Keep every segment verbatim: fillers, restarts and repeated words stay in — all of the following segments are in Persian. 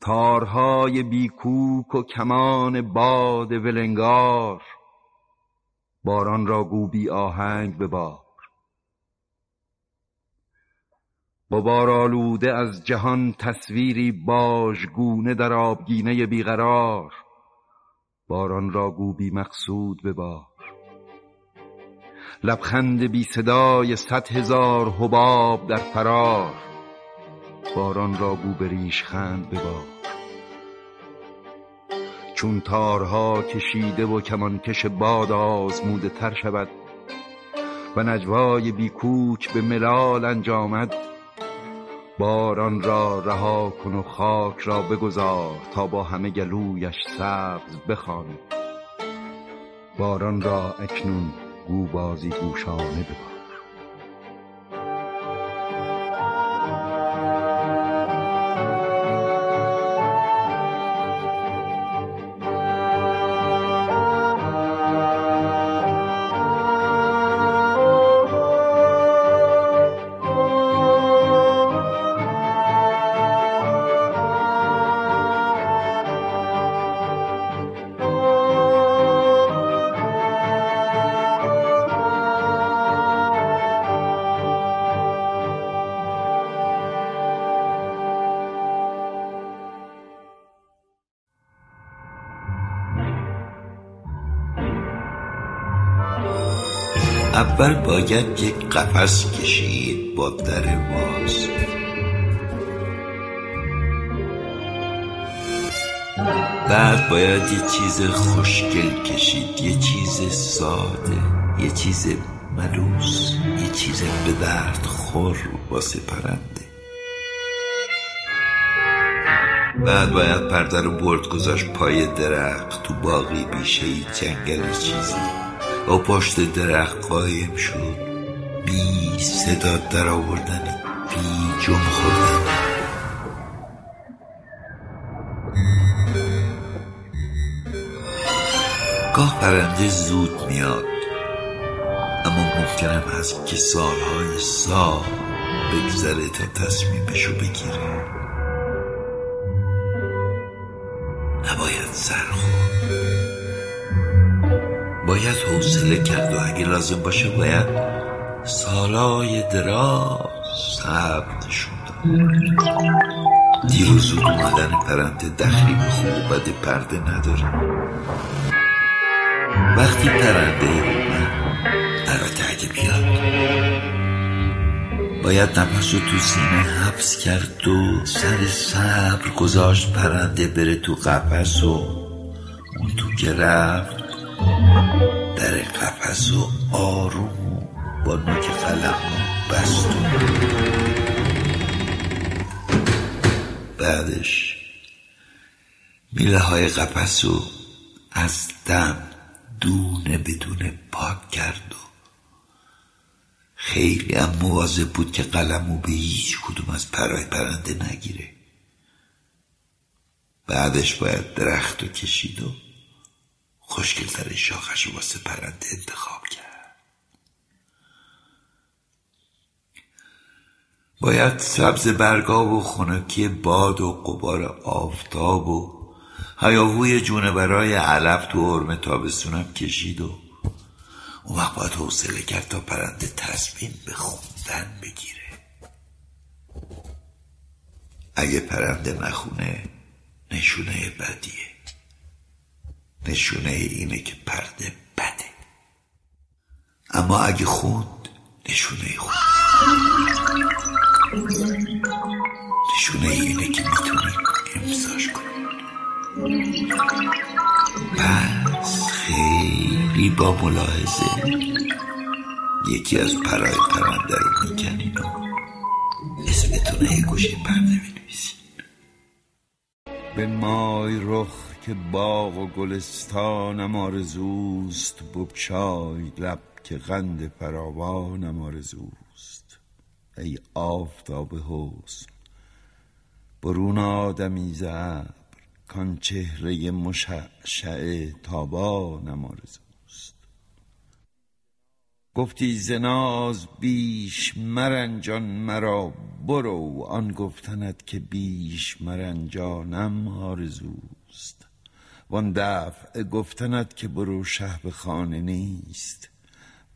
تارهای بیکوک و کمان باد ولنگار، باران را گوبی آهنگ ببار. با بارآلوده از جهان تصویری باژگونه در آبگینه بیقرار، باران را گوبی مقصود ببار. لبخند بی صدای صد هزار حباب در فرار، باران را گو به ریش خند ببار. چون تارها کشیده و کمانکش باد آزموده تر شود و نجوای بیکوک به ملال انجامد، باران را رها کن و خاک را بگذار تا با همه گلویش سبز بخواند. باران را اکنون گو بازی گوشانه ببار. اول باید یک قفس کشید با در باز. بعد باید یه چیز خوشگل کشید، یه چیز ساده، یه چیز ملوس، یه چیز به درد خور واسه پرنده. بعد باید پرده رو برد گذاشت پای درخت، تو باقی بیشه ای جنگل چیزی و پشت درخت قایم شد، بی صدا در آوردن، بی جون خوردن. گاه پرنده زود میاد، اما ممکنم هست که سالهای سال بگذره تا تصمیمشو بگیره. نباید سرخورد، باید حوصله کرد و اگه لازم باشه باید سالای دراز صبرشون دارد. دیروز زود اومدن پرنده دخلی به خوب و بد پرده نداره. وقتی پرنده من البته اگه بیاد باید نفس رو تو سینه حبس کرد و سر صبر گذاشت پرنده بره تو قفس و اون تو که رفت در قفس و آروم با نوک فلق بست و بعدش میله های قفس و از دم دونه بدونه پاک کرد و خیلی هم مواظب بود که قلمو به هیچ کدوم از پرهای پرنده نگیره. بعدش باید درختو کشید و خوشگل‌ترین شاخش رو واسه پرنده انتخاب کرد. باید سبز برگا و خنکی باد و غبار آفتاب و هیاهوی جونورای علف تو حرم تابستونم کشید و اون وقت باید حوصله کرد تا پرنده تصمیم به خوندن بگیره. اگه پرنده نخونه نشونه بدیه، نشونه اینه که پرده بده. اما اگه خوند نشونه خوند، نشونه اینه که میتونیم امضاش کنیم. پس خیلی با ملاحظه یکی از پرای پرنده رو میکنین و اسمتونه گوشه پرده بنویسین. به مای رخ که باغ و گلستانم آرزوست، ببچای لب که قند فراوانم آرزوست. ای آفتاب حسن برون آدمی زبر، کان چهره مشعشع تابانم آرزوست. گفتی زناز بیش مرنجان مرا برو، آن گفتند که بیش مرنجانم آرزوست، وان دفع گفتند که برو شه به خانه نیست،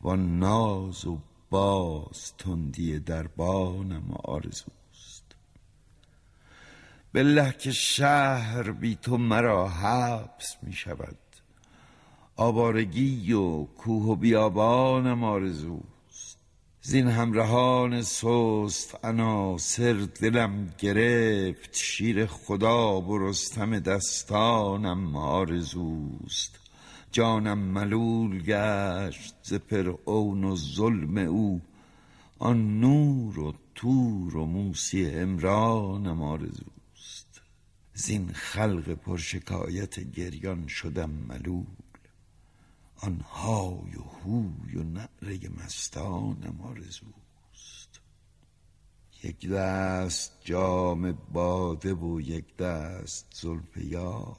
وان ناز و باز تندی دربانم آرزوست. بالله که شهر بی تو مرا حبس می شود، آوارگی و کوه و بیابانم آرزوست. زین همراهان سست عناصر دلم گرفت، شیر خدا برستم دستانم آرزوست. جانم ملول گشت ز فرعون و ظلم او، آن نور و تور و موسی عمرانم آرزوست. زین خلق پرشکایت گریان شدم ملول، آن های و هوی و نعره مستانم آرزوست. یک دست جام باده و یک دست زلف یار،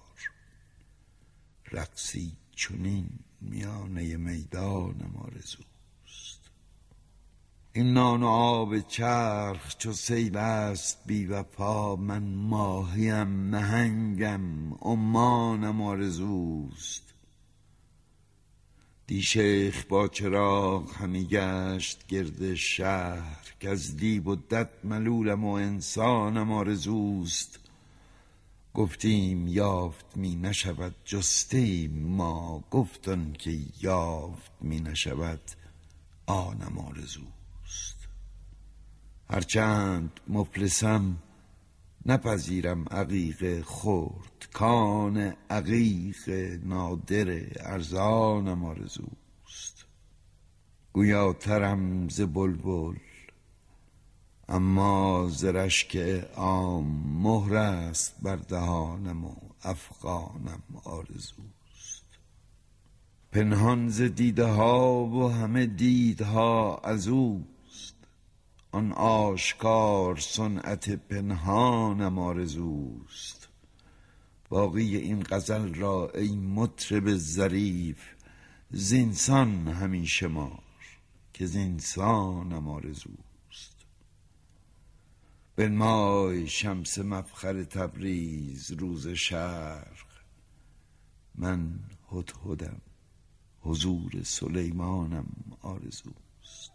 رقصی چنین میانه میدانم آرزوست. این نان و آب چرخ چو سیل است بی وفا، من ماهیم نهنگم عمانم آرزوست. دی شیخ با چراغ همی گشت گرد شهر، که از دیو و دد ملولم و انسانم آرزوست. گفتیم یافت می نشود جستیم ما، گفتن که یافت می نشود آنم آرزوست. هرچند مفلسم نپذیرم عقیق خورد، کان عقیق نادر ارزانم آرزوست. گویاترم ز بلبل اما ز رشک عام، مهر است بر دهانم و افغانم آرزوست. پنهان ز دیده ها و همه دیدها از او، آن آشکار صنعت پنهانم آرزوست. باقی این غزل را ای مطرب ظریف زینسان همین شمار، که زینسانم آرزوست. بنمای شمس مفخر تبریز روز شرق، من هدهدم حضور سلیمانم آرزوست.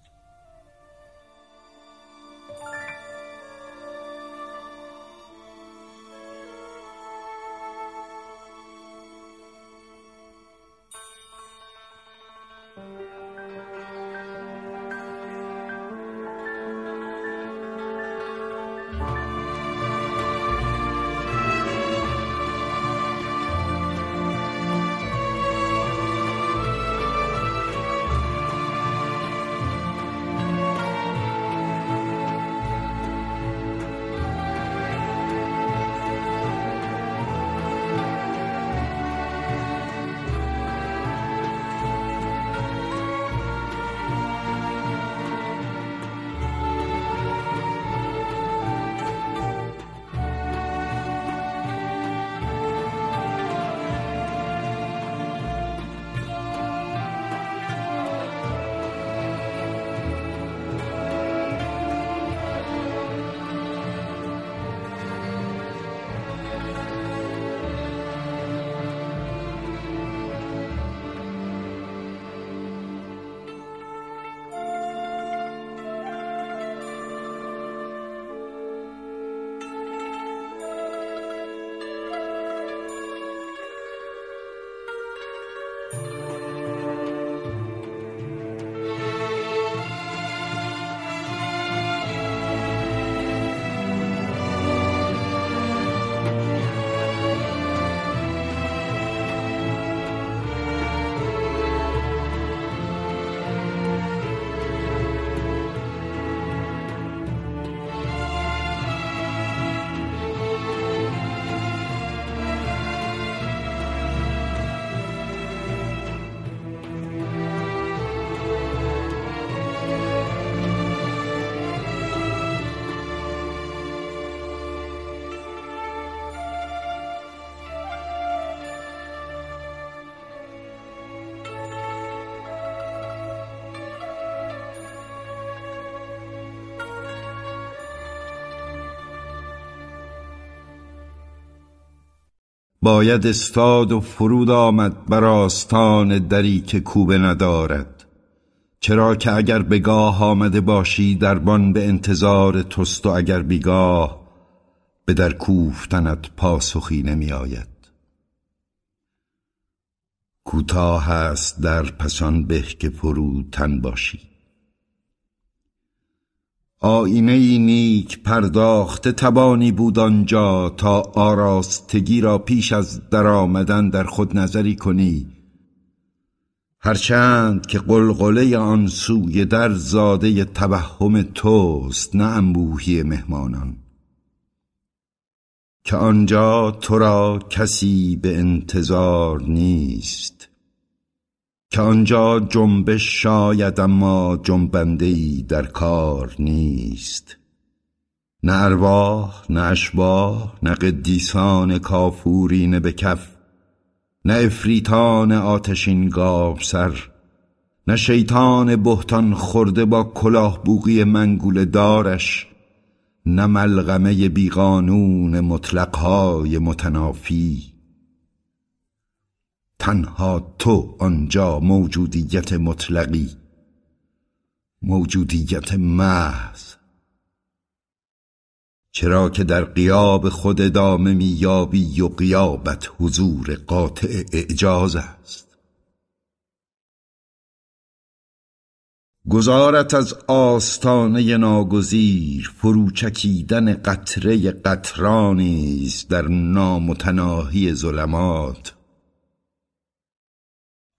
باید استاد و فرود آمد بر آستان دری که کوبه ندارد، چرا که اگر بگاه آمده باشی دربان به انتظار توست و اگر بیگاه به در کوفتنت پاسخی نمی آید. کوتاه است در پسان به که فرود تن باشی. آینه ای نیک پرداخته تبانی بود آنجا تا آراستگی را پیش از در آمدن در خود نظری کنی، هرچند که قلقله آن سوی در زاده توهم توست نه انبوهی مهمانان، که آنجا تو را کسی به انتظار نیست، که آنجا جنبش شاید اما جنبنده‌ای در کار نیست، نه ارواح نه اشباح نه قدیسان کافورین به کف، نه افریتان آتشین گاو سر، نه شیطان بهتان خورده با کلاه بوقی منگول دارش، نه ملغمه بیقانون مطلقهای متنافی. تنها تو آنجا موجودیت مطلقی، موجودیت محض، چرا که در غیاب خود ادامه می‌یابی و غیابت حضور قاطع اعجاز است. گذارت از آستانه ناگزیر فروچکیدن قطره قطرانی است در نامتناهی ظلمات.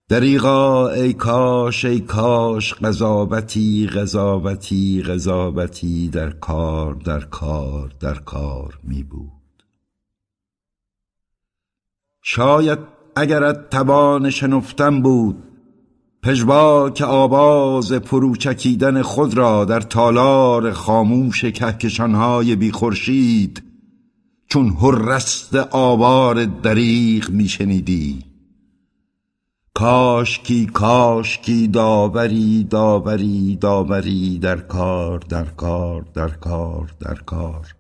دریغا ای کاش ای کاش قضاوتی قضاوتی قضاوتی در کار در کار در کار می بود. شاید اگرت توان شنفتن بود پژواک که آواز فروچکیدن خود را در تالار خاموش کهکشان‌های بی خورشید چون هرست آوار دریغ می شنیدی. کاشکی کاشکی داوری داوری داوری در کار در کار در کار در کار.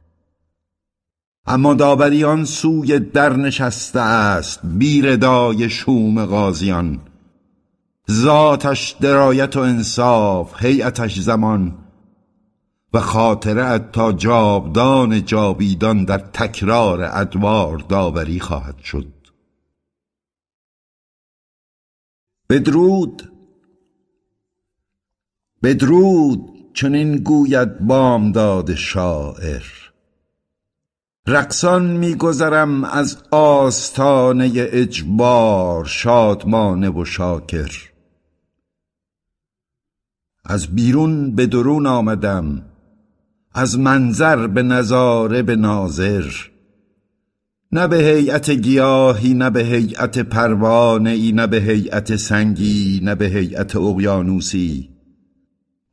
اما داوری آن سوی در نشسته است بی ردای شوم غازیان، ذاتش درایت و انصاف، هیئتش زمان و خاطره ات تا جاودان جاویدان در تکرار ادوار داوری خواهد شد. بدرود بدرود چنین گوید بامداد شاعر، رقصان می‌گذرم از آستانه اجبار شادمانه و شاکر. از بیرون به درون آمدم، از منظر به نظاره به ناظر، نه به هیئت گیاهی نه به هیئت پروانه‌ای نه به هیئت سنگی نه به هیئت اقیانوسی،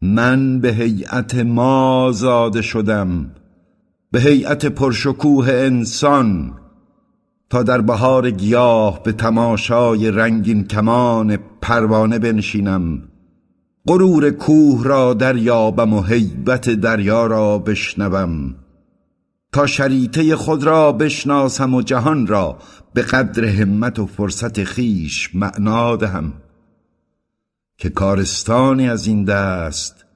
من به هیئت ما زاده شدم، به هیئت پرشکوه انسان، تا در بهار گیاه به تماشای رنگین کمان پروانه بنشینم، غرور کوه را دریابم و هیبت دریا را بشنوم، تا شریطه خود را بشناسم و جهان را به قدر همت و فرصت خیش معنا دهم، که کارستانی از این دست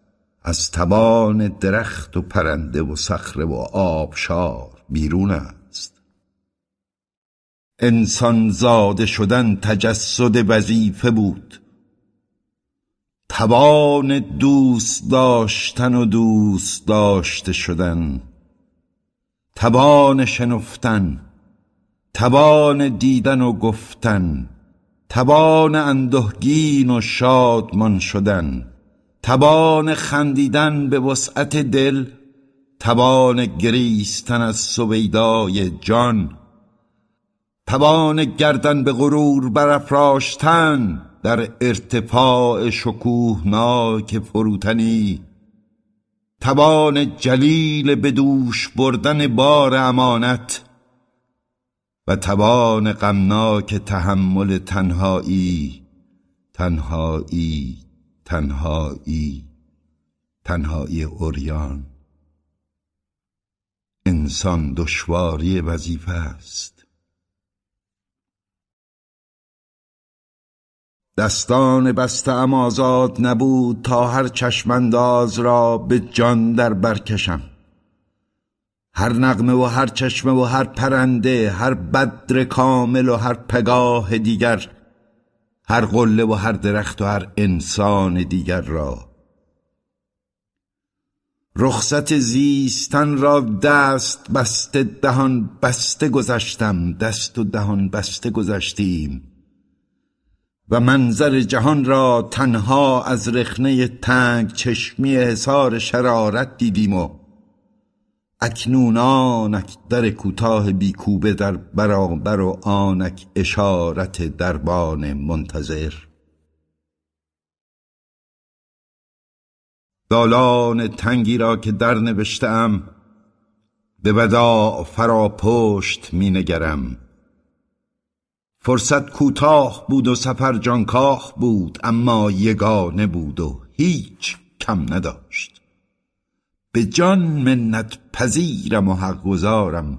از توان درخت و پرنده و صخره و آبشار بیرون است. انسان زاده شدن تجسد وظیفه بود، توان دوست داشتن و دوست داشته شدن، توان شنفتن، توان دیدن و گفتن، توان اندهگین و شادمان شدن، توان خندیدن به وسعت دل، توان گریستن از سویدای جان، توان گردن به غرور برافراشتن در ارتفاع شکوهناک فروتنی، توان جلیل به دوش بردن بار امانت و توان غمناک تحمل تنهایی تنهایی تنهایی تنهایی عریان. انسان دشواری وظیفه است، دستان بسته ام آزاد نبود تا هر چشمانداز را به جان در برکشم. هر نغمه و هر چشمه و هر پرنده، هر بدر کامل و هر پگاه دیگر، هر قله و هر درخت و هر انسان دیگر را. رخصت زیستن را دست بسته دهان بسته گذشتم، دست و دهان بسته گذشتیم و منظر جهان را تنها از رخنه تنگ چشمی حصار شرارت دیدیم و اکنون آنک در کوتاه بیکوبه در برابر و آنک اشارت دربان منتظر. دالان تنگی را که در نوشتم به بداع فرا پشت می نگرم. فرصت کوتاه بود و سفر جانکاه بود، اما یگانه بود و هیچ کم نداشت. به جان منت پذیرم و حق گزارم،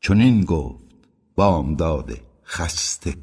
چنین گفت بامداد خسته.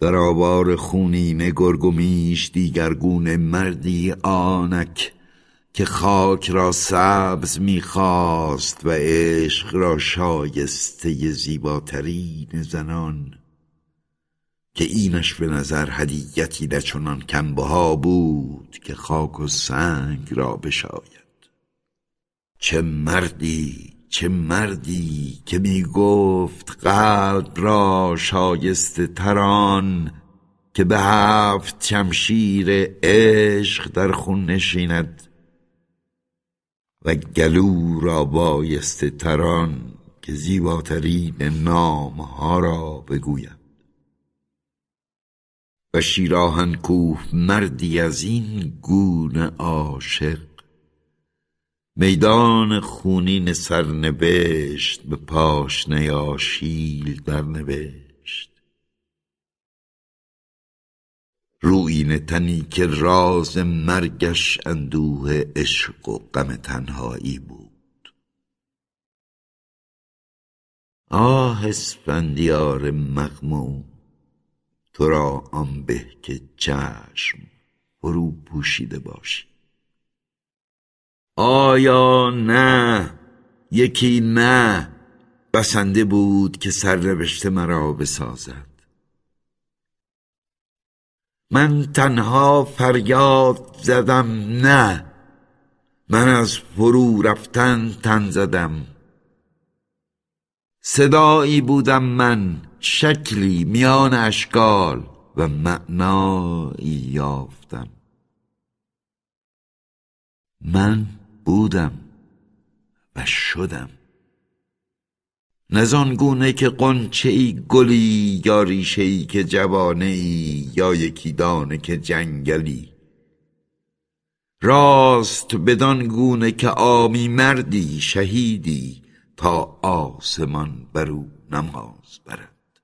در آوار خونین گرگ و میش دیگرگون مردی آنک که خاک را سبز میخواست و عشق را شایسته زیباترین زنان، که اینش به نظر هدیتی نچنان کمبها بود که خاک و سنگ را بشاید. چه مردی چه مردی که می گفت قلب را شایسته تران که به هفت شمشیر عشق در خون نشیند و گلو را بایسته تران که زیباترین نام ها را بگوید. و شیراهن کوه مردی از این گونه عاشق میدان خونین سرنوشت به پاشنه آشیل در نوشت. رویین تنی که راز مرگش اندوه عشق و غم تنهایی بود. آه اسفندیار مغموم، تو را آن به که چشم فرو پوشیده باشی. آیا نه یکی نه بسنده بود که سرنوشت مرا بسازد؟ من تنها فریاد زدم نه، من از فرو رفتن تن زدم. صدایی بودم من، شکلی میان اشکال و معنایی یافتم. من بودم و شدم، نزان گونه که قنچه‌ای گلی، یا ریشه‌ای که جوانه‌ای، یا یکی دانه که جنگلی. راست بدان گونه که عامی مردی شهیدی، تا آسمان برو نماز برد.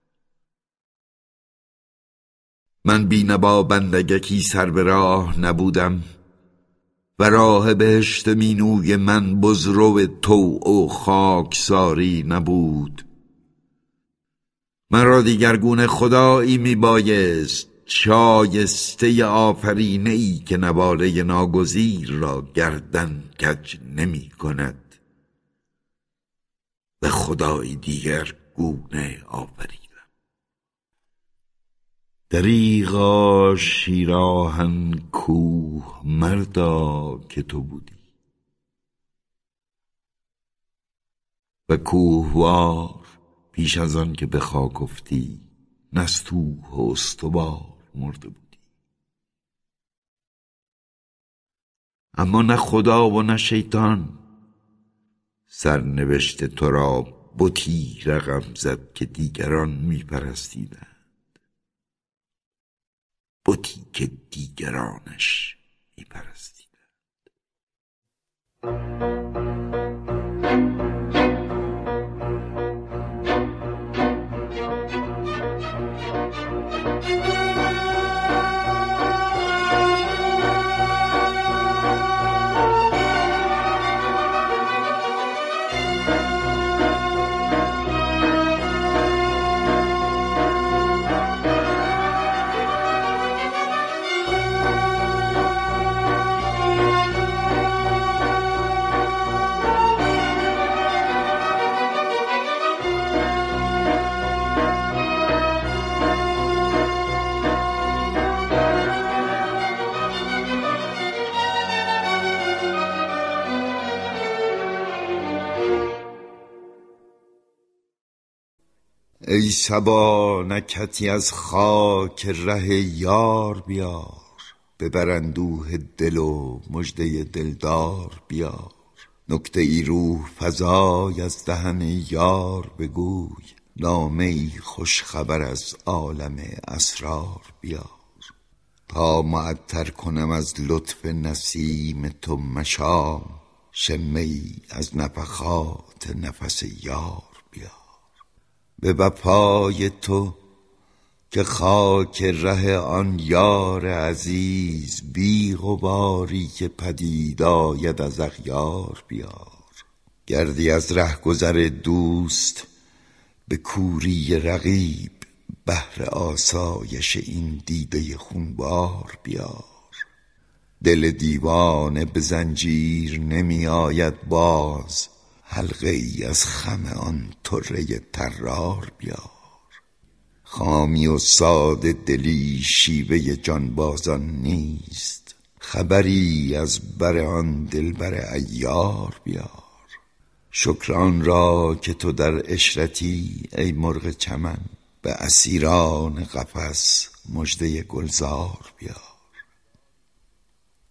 من بی‌نوا بندگکی سر به راه نبودم، و راه بهشت مینوی من بزرو طوع و خاکساری نبود. من را دیگرگونه خدایی میبایست، شایسته آفرینه ای که نواله ناگزیر را گردن کج نمی کند و خدایی دیگرگونه آفرینه. دریغا شیراهن کوه مردا که تو بودی، و کوهوار پیش از آن که به خاک افتی، نستوه و استوار مرده بودی. اما نه خدا و نه شیطان سرنوشت تو را بتی رقم زد که دیگران میپرستیدند، بتی که دیگرانش میپرستیدند. ای صبا نکهتی از خاک ره یار بیار، ببر اندوه دل و مژده دلدار بیار. نکته ای روح فزای از دهن یار بگوی، نامه ای خوش خبر از عالم اسرار بیار. تا معطر کنم از لطف نسیم تو مشام، شمه ای از نفخات نفس یار بیار. به وفای تو که خاک ره آن یار عزیز، بی غباری که پدید آید از اغیار بیار. گردی از رهگذر دوست به کوری رقیب، بهر آسایش این دیده خونبار بیار. دل دیوانه به زنجیر نمی آید باز، حلقه ای از خم آن طره ترار بیار. خامی و ساده دلی شیوه جانبازان نیست، خبری از بر آن دلبر عیار بیار. شکران را که تو در عشرتی ای مرغ چمن، به اسیران قفس مژده گلزار بیار.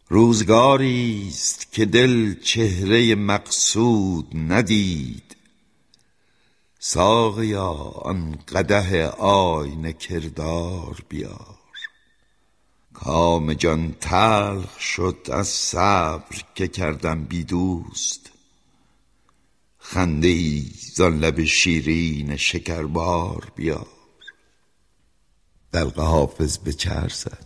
روزگاری است که دل چهره مقصود ندید، ساقیا آن قدح آینه کردار بیار. کام جان تلخ شد از صبر که کردم بی دوست، خنده ای زان لب شیرین شکربار بیار. دلق حافظ به چهر زد،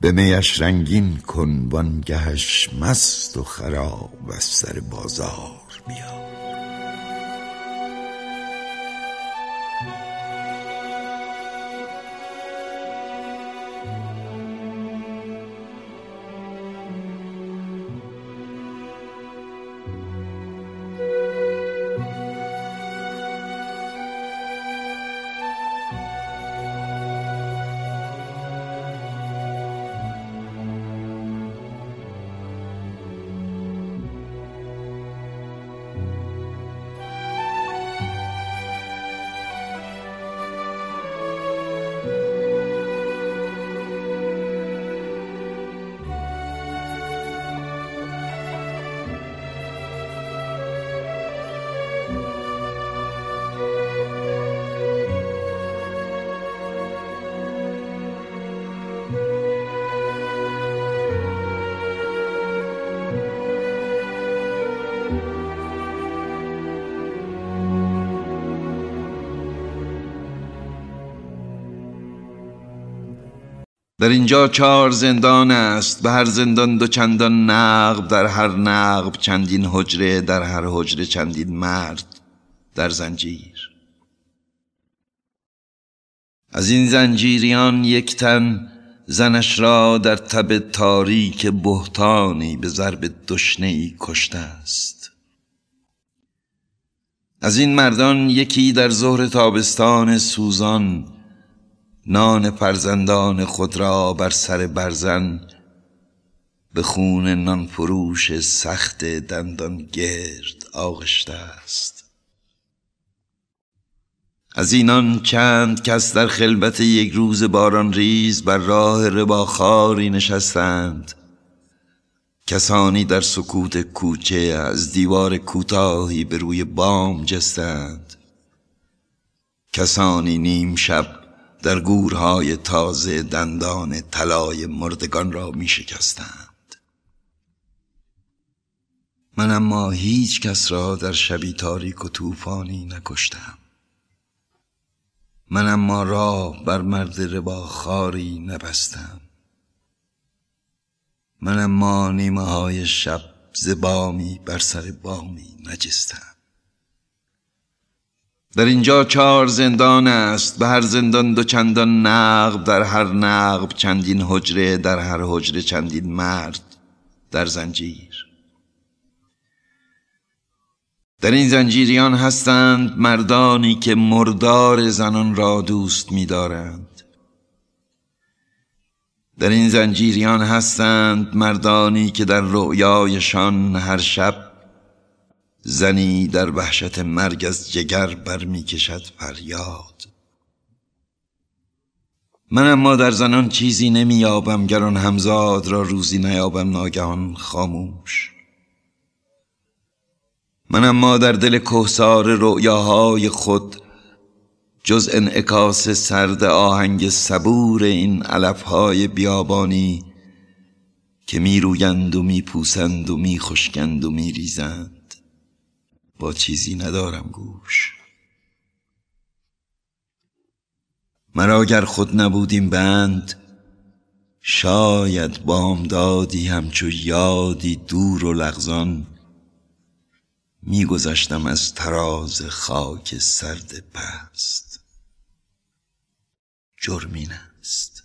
به میش رنگین کن وانگهش مست و خراب از سر بازار بیار. در اینجا چهار زندان است، به هر زندان دو چندان نقب، در هر نقب چندین حجره، در هر حجره چندین مرد در زنجیر. از این زنجیریان یک تن زنش را در تب تاریک بهتانی به ضرب دشنه‌ای کشته است. از این مردان یکی در ظهر تابستان سوزان نان فرزندان خود را بر سر برزن به خون نانفروش سخت دندان گرد آغشته است. از اینان چند کس در خلبت یک روز باران ریز بر راه رباخاری نشستند، کسانی در سکوت کوچه از دیوار کوتاهی به روی بام جستند، کسانی نیم شب در گورهای تازه دندان طلای مردگان را می شکستند. من اما هیچ کس را در شبی تاریک و طوفانی نکشتم، من اما راه بر مرد رباخاری نبستم، من اما نیمه های شب ز بامی بر سر بامی نجستم. در اینجا چهار زندان است، به هر زندان دو چندان نقب، در هر نقب چندین حجره، در هر حجره چندین مرد در زنجیر. در این زنجیریان هستند مردانی که مردار زنان را دوست می دارند. در این زنجیریان هستند مردانی که در رؤیایشان هر شب زنی در وحشت مرگ از جگر برمی کشد فریاد. من اما در زنان چیزی نمی یابم، گران همزاد را روزی نیابم ناگهان خاموش. من اما در دل کهسار رؤیاهای خود جز انعکاس سرد آهنگ صبور این علفهای بیابانی که می رویند و می پوسند و می خشکند و می ریزند با چیزی ندارم گوش. مرا گر خود نبودیم بند، شاید بامدادی همچو یادی دور و لغزان میگذشتم از تراز خاک سرد پست. جرمین است،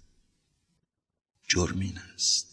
جرمین است.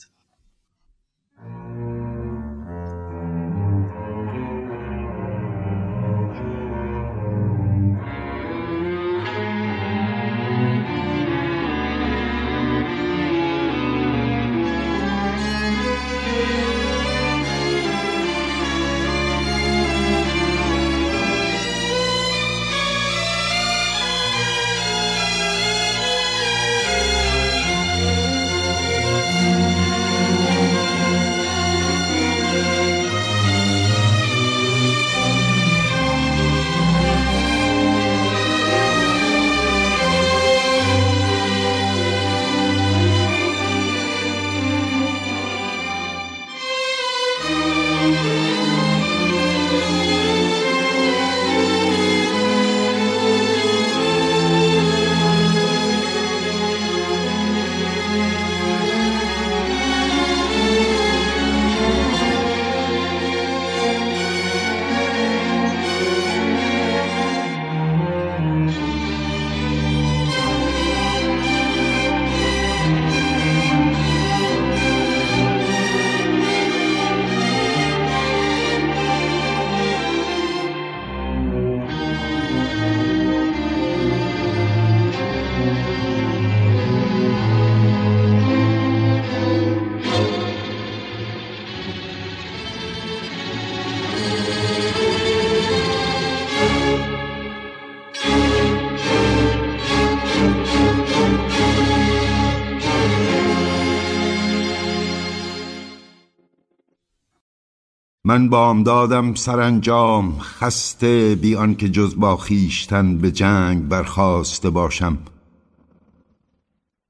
من بامدادم سرانجام خسته، بی آنکه جز با خویشتن به جنگ برخاسته باشم.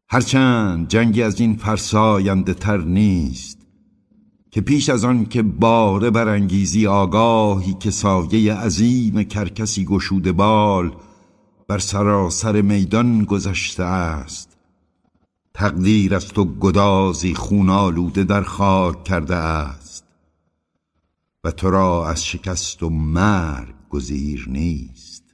هرچند جنگی از این فرساینده تر نیست که پیش از آن که باره برانگیزی آگاهی که سایه عظیم کرکسی گشوده بال بر سراسر میدان گذشته است، تقدیر است و گدازی خون آلوده در خاک کرده است و تو را از شکست و مرگ گزیر نیست.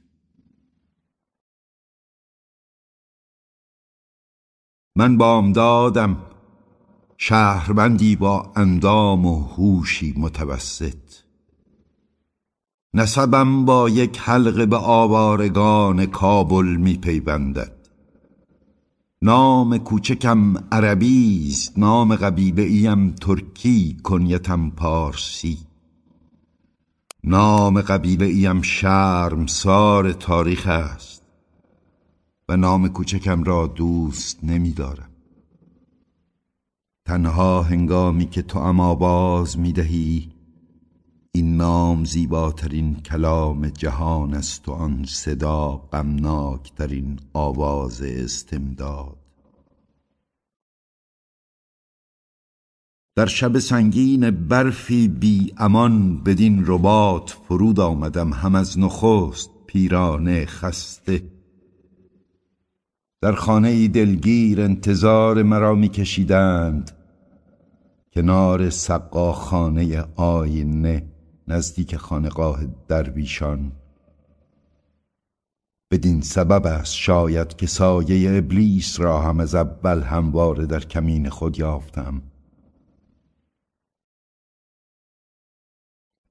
من بامدادم شهربندی با اندام و هوشی متوسط، نسبم با یک حلقه به آوارگان کابل می پیوندد. نام کوچکم عربی است، نام قبیله ایم ترکی، کنیتم پارسی. نام قبیله ایم شرمسار تاریخ است و نام کوچکم را دوست نمی دارم. تنها هنگامی که تو آواز می دهی، این نام زیباترین کلام جهان است و آن صدا غمناکترین آواز استمداد. در شب سنگین برفی بی امان بدین رباط فرود آمدم، هم از نخست پیرانه خسته. در خانه‌ای دلگیر انتظار مرا می‌کشیدند، کنار سقا خانه آینه نزدیک خانقاه درویشان. بدین سبب است شاید که سایه ابلیس را هم از اول همواره در کمین خود یافتم.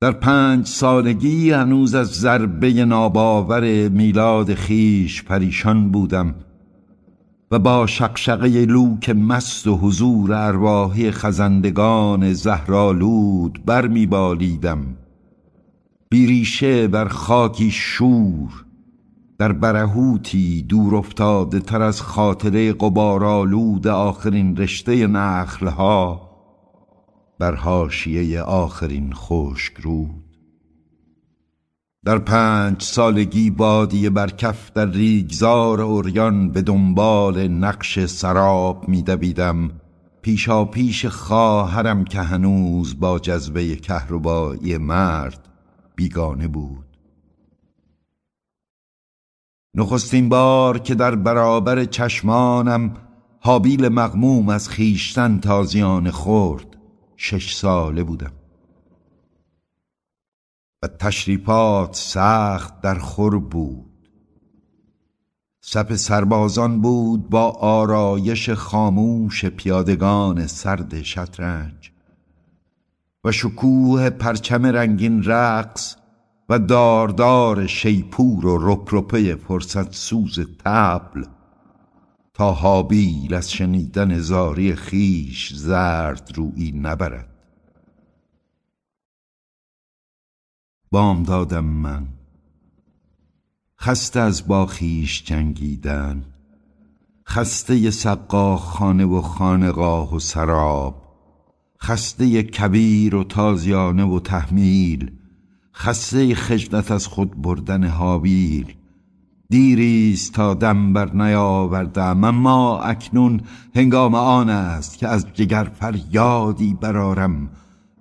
در پنج سالگی هنوز از ضربه ناباور میلاد خیش پریشان بودم و با شقشقه لوک مست و حضور ارواحی خزندگان زهرآلود بر می بالیدم، بیریشه بر خاکی شور، در برهوتی دور افتاده تر از خاطره غبارآلود آخرین رشته نخلها، بر حاشیه آخرین خشکرود. در پنج سالگی بادی برکف در ریگزار اوریان به دنبال نقش سراب می دویدم، پیشا پیش خواهرم که هنوز با جذبه کهربایی مرد بیگانه بود. نخستین بار که در برابر چشمانم حابیل مغموم از خیشتن تازیانه خورد، شش ساله بودم و تشریفات سخت در خور بود. صف سربازان بود با آرایش خاموش پیادگان سرد شطرنج و شکوه پرچم رنگین رقص و داردار شیپور و رپرپه فرصت سوز طبل، تا حابیل از شنیدن زاری خیش زرد روی نبرد. بامدادم من خسته از با خویش جنگیدن، خسته سقا خانه و خانقاه و سراب، خسته کبیر و تازیانه و تحمیل، خسته خجلت از خود بردن حابیل. دیریست تا دم بر نیاوردم، اما اکنون هنگام آن است که از جگر فریادی برارم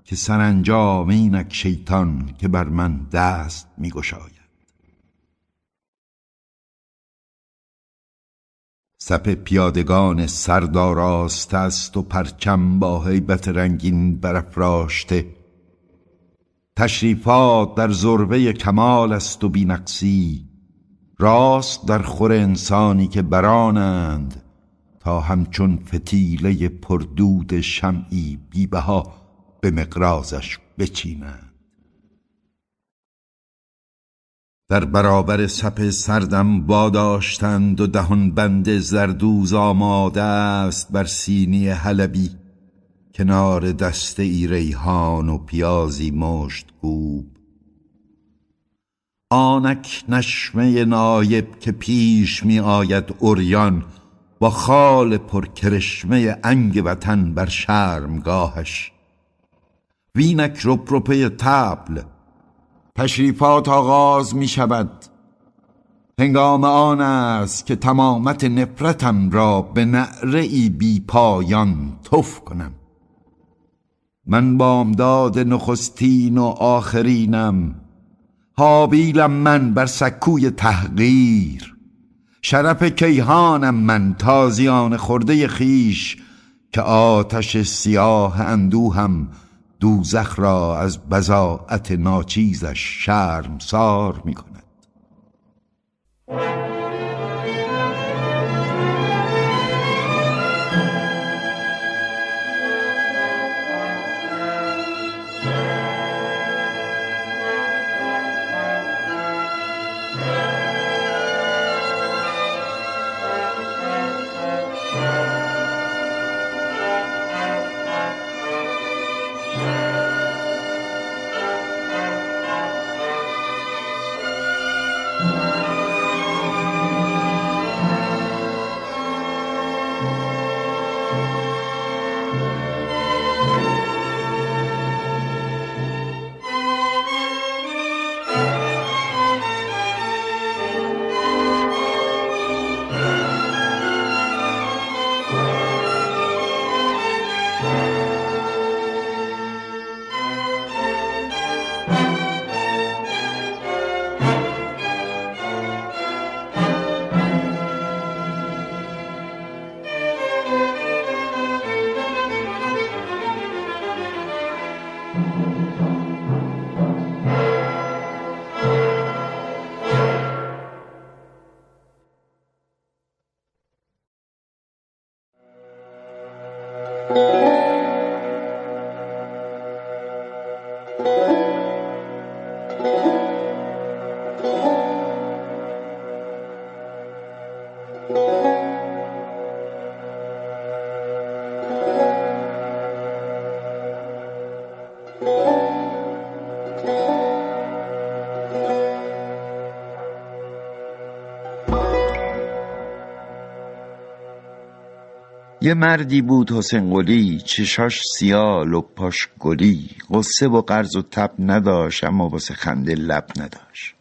که سرانجام اینک شیطان که بر من دست می گشاید. صف پیادگان سرداراست است و پرچم با هیبت رنگین برافراشته، تشریفات در ذروه کمال است و بی‌نقصی، راست در خور انسانی که برانند تا همچون فتیله پردود شمعی بی‌بها به مقراضش بچینند. در برابر صف سردم واداشتند و دهان بند زردوز آماده است بر سینی حلبی، کنار دسته ای ریحان و پیازی مشت‌کوب. آنک نشمه نایب که پیش می آید عریان با خال پرکرشمه انگ وطن بر شرمگاهش، وینک رپ رپه طبل. تشریفات آغاز می شود، هنگام آن است که تمامت نفرتم را به نعره‌ای بی پایان تف کنم. من بامداد نخستین و آخرینم، حابیلم من بر سکوی تحقیر، شرف کیهانم من، تازیان خرده خیش، که آتش سیاه اندوهم دوزخ را از بضاعت ناچیزش شرمسار می کند. یه مردی بود حسین قلی، چشاش سیاه، لپاش گلی، غصه و قرض و تب نداشت، اما واسه خنده لب نداشت.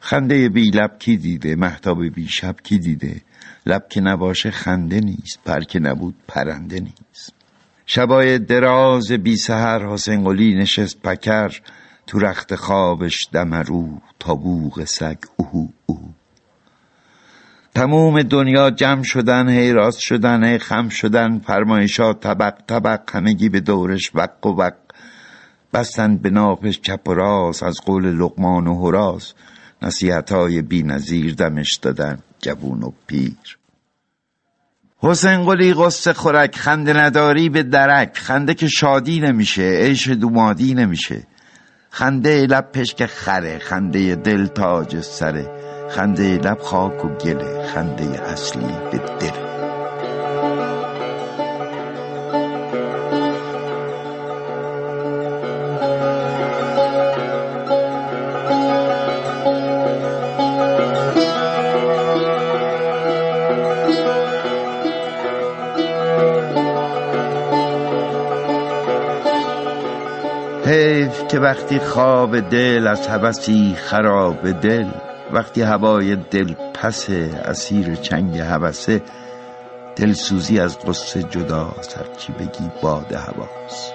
خنده بی لب کی دیده، مهتاب بی شب کی دیده، لب که نباشه خنده نیست، پر که نبود پرنده نیست. شبای دراز بی سحر حسین قلی نشست پکر، تو رخت خوابش دمرو تا بوق سگ اوهو اوهو. تمام دنیا جمع شدن، هی راست شدن، هی خم شدن، فرمایشا طبق طبق، همگی به دورش وق و وق، بستن به نافش چپ و راست، از قول لقمان و هراس، نصیحتای بی نظیر دمش دادن جوون و پیر. حسین قلی قصه خورک، خنده نداری به درک، خنده که شادی نمیشه، عیش دومادی نمیشه، خنده لب پشک خره، خنده دل تاج سره، خنده لب خاک و گله، خنده اصلی به دل. حیف که وقتی خواب دل از هوسی خراب دل، وقتی هوای دل پسه اسیر چنگ هوسه، دلسوزی از قصه جداست، هرچی بگی باد هواست.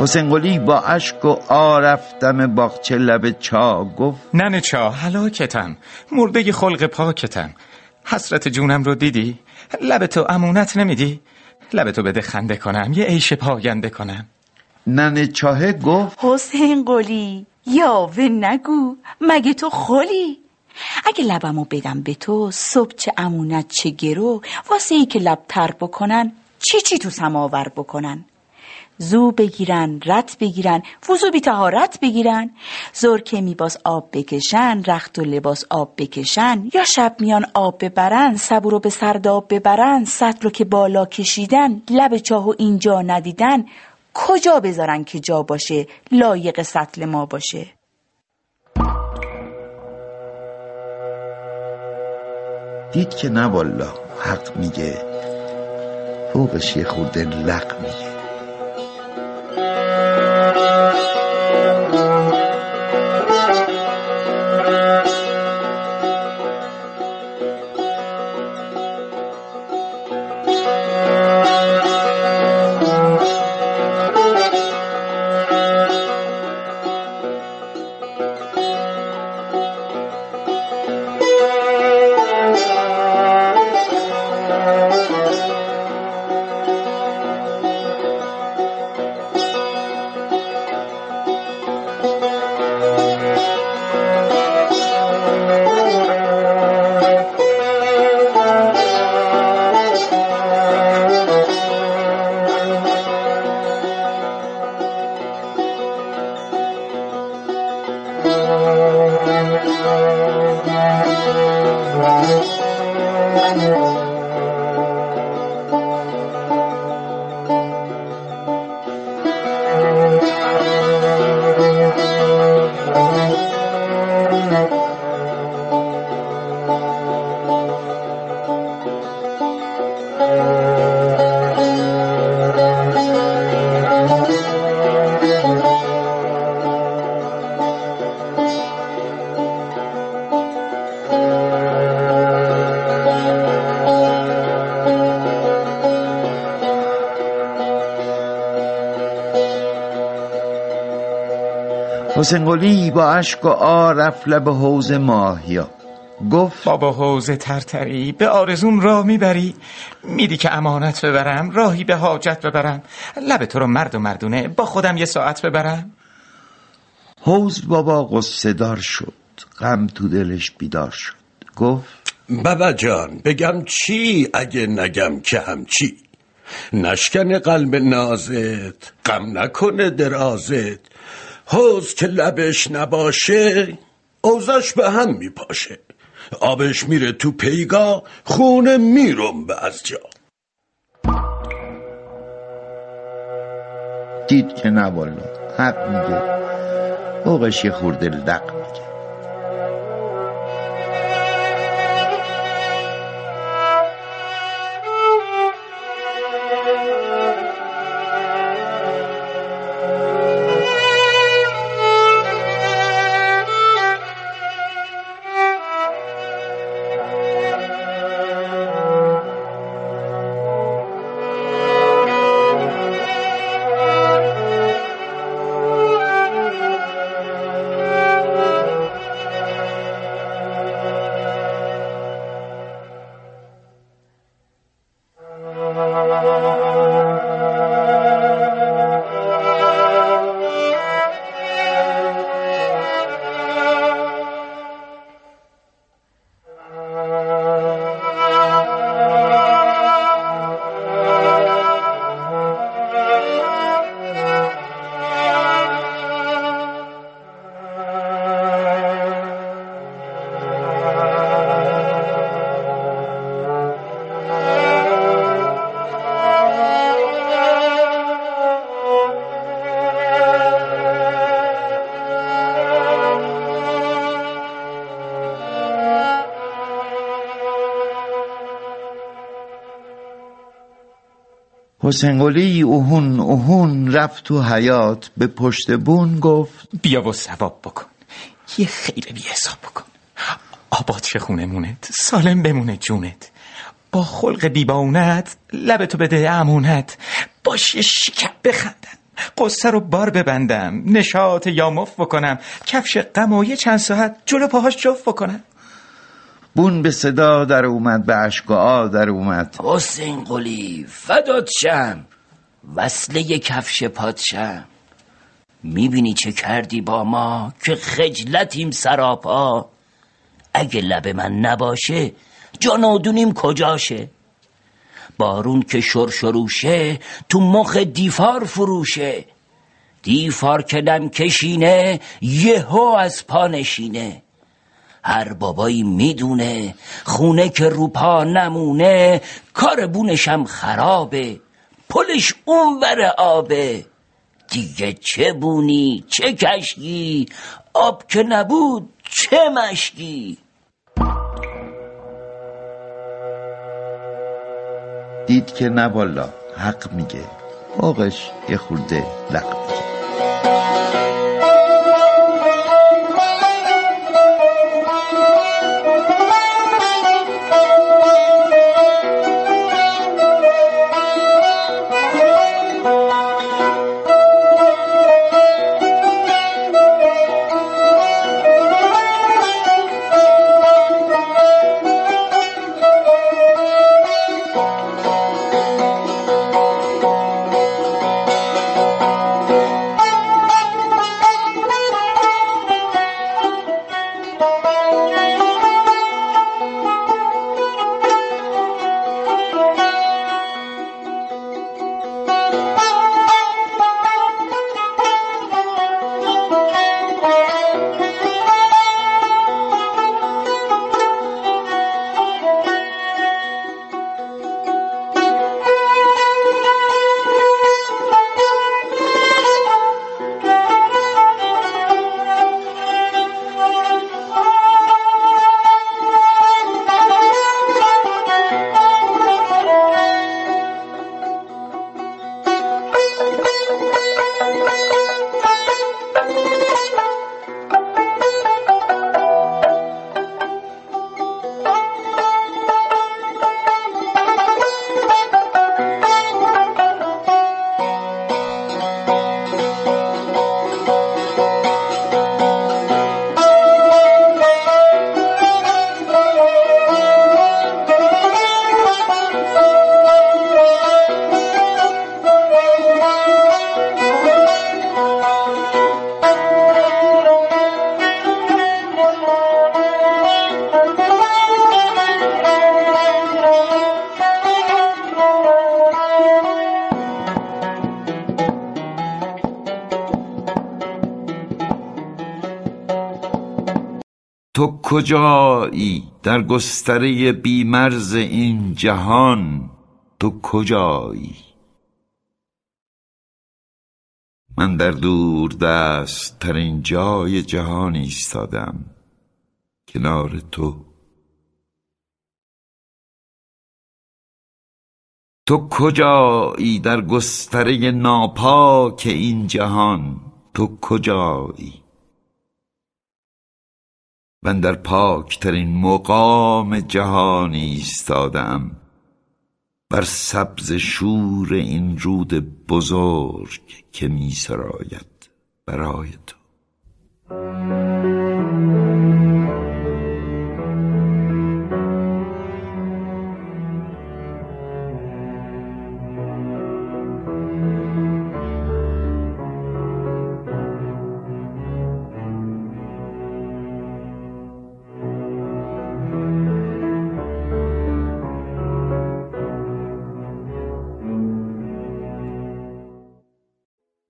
حسین قلی با اشک و آرفتم باغچه لب چاه گفت ننه چاه هلاکتم، مرده خلق پاکتم، حسرت جونم رو دیدی؟ لبتو امانت نمیدی؟ لبتو بده خنده کنم، یه عیش پاینده کنم. ننه چاهه گفت حسین قلی یاوه نگو، مگه تو خلی؟ اگه لبمو بدم به تو صبح چه امونت چه گرو، واسه ای که لب تر بکنن چی چی تو سماور بکنن، زو بگیرن رت بگیرن، وضو بی طهارت بگیرن، زور که میباز آب بکشن، رخت و لباس آب بکشن، یا شب میان آب ببرن، سبو رو به سرداب ببرن، سطل رو که بالا کشیدن، لب چاهو اینجا ندیدن، کجا بذارن که جا باشه لایق سطل ما باشه. دید که نه والا حق میگه، فوقش یه خورده لق میگه. حسین قلی با عشق و آرف لب حوض ماهیا گفت بابا حوض ترتری، به آرزوم راه میبری، میدی که امانت ببرم، راهی به حاجت ببرم، لب تو رو مرد و مردونه با خودم یه ساعت ببرم. حوض بابا قصه دار شد، غم تو دلش بیدار شد، گفت بابا جان بگم چی اگه نگم که همچی، نشکن قلب نازت، غم نکنه درازت، حوض که لبش نباشه اوزش به هم میپاشه، آبش میره تو پیگاه، خونه میرم به از جا. دید که نه والا حق میگه، اوقش یه خورده لق میگه. حسین قلی اوهون اوهون رفت تو حیات، به پشت بون گفت بیا و ثواب بکن، یه خیر بی حساب بکن، آباد شه خونه مونت، سالم بمونه جونت، با خلق بیباونت، لبتو بده امونت، باش یه شکب بخندن، قصه رو بار ببندم، نشاط یا مف بکنم، کفش غم و یه چند ساعت جلو پاهاش جف بکنم. بون به صدا در اومد، به اشک‌ها در اومد. حسین قلی فدات شم، وصله کفش پادشم. میبینی چه کردی با ما که خجلتیم سراپا. اگه لب من نباشه جانادونیم کجاشه. بارون که شرشروشه تو مخ دیفار فروشه. دیفار که دم کشینه یهو از پا نشینه. هر بابایی میدونه خونه که رو پا نمونه. کار بونشم خرابه، پلش اونور آبه. دیگه چه بونی چه کشکی، آب که نبود چه مشکی. دید که نه والا حق میگه، آقش یه خورده لق میگه. تو کجایی در گستره بیمرز این جهان؟ تو کجایی؟ من در دور دست ترین جای جهان ایستادم کنار تو. تو کجایی در گستره ناپاک این جهان؟ تو کجایی؟ من در پاکترین مقام جهان ایستادم، بر سبز شور این رود بزرگ که می سراید برای تو.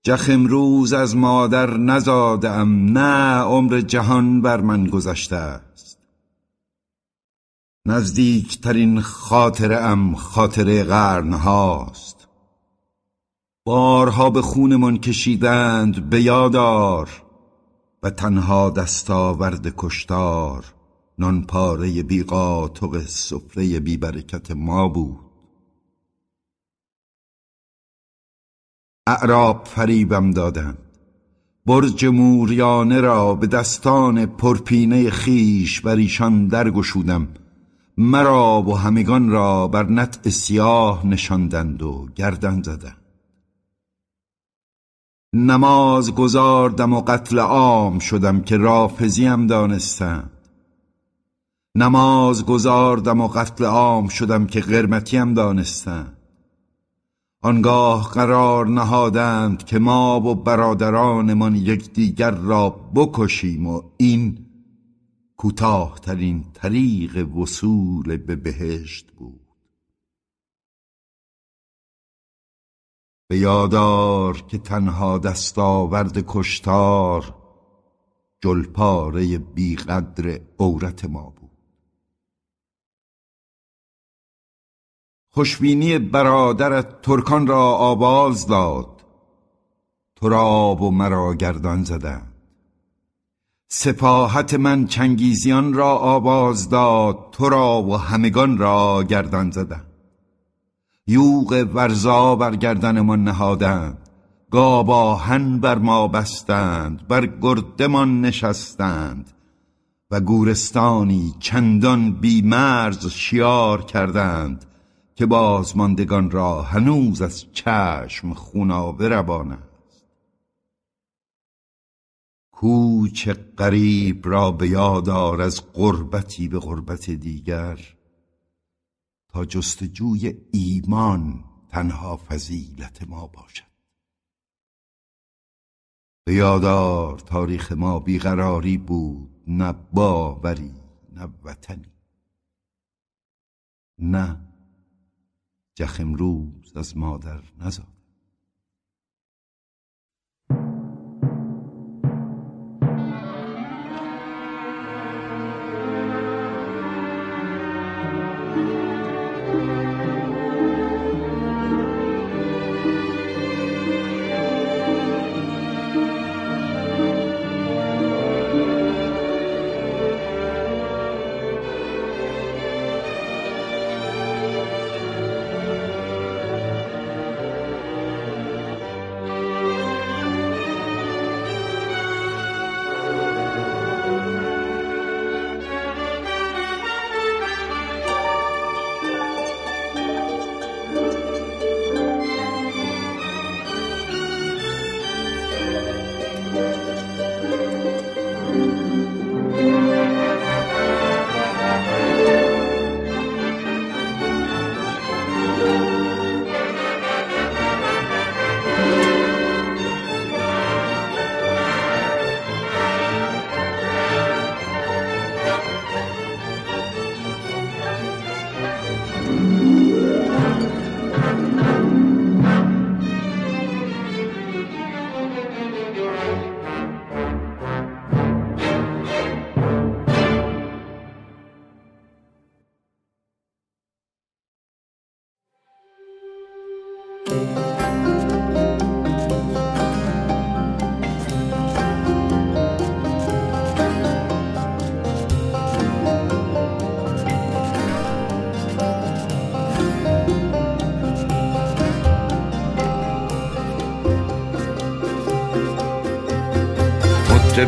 جخم روز از مادر نزادم، نه عمر جهان بر من گذشته است. نزدیک ترین خاطره ام خاطره قرن هاست. بارها به خون من کشیدند به یادار، و تنها دستاورد کشتار نانپاره بی قاطق سفره بی برکت ما بود. اعراب فریبم دادند، برج موریانه را به دستان پرپینه خیش بر ایشان درگشودم. مرا و همگان را بر نطع سیاه نشاندند و گردن زدند. نماز گذاردم و قتل عام شدم که رافضیم دانستند. نماز گذاردم و قتل عام شدم که قرمطیم دانستند. آنگاه قرار نهادند که ما و برادرانمان یکدیگر را بکشیم و این کوتاه‌ترین طریق وصول به بهشت بود. به یادآر که تنها دستاورد کشتار جلپاره بیقدر عورت ما بود. خوشبینی برادرت ترکان را آواز داد، تو را آب و مرا گردان زدند. سپاهت من چنگیزیان را آواز داد، تو را و همگان را گردان زدند. یوغ ورزا بر گردن ما نهادند، گاباهن بر ما بستند، بر گردمان نشستند و گورستانی چندان بیمرز شیار کردند که بازماندگان را هنوز از چشم خونابه روان است. کوچ غریب را به یاد آر از غربتی به غربت دیگر، تا جستجوی ایمان تنها فضیلت ما باشد. به یاد آر تاریخ ما بیقراری بود، نه باوری، نه وطنی، نه جخم روز از مادر نزاد.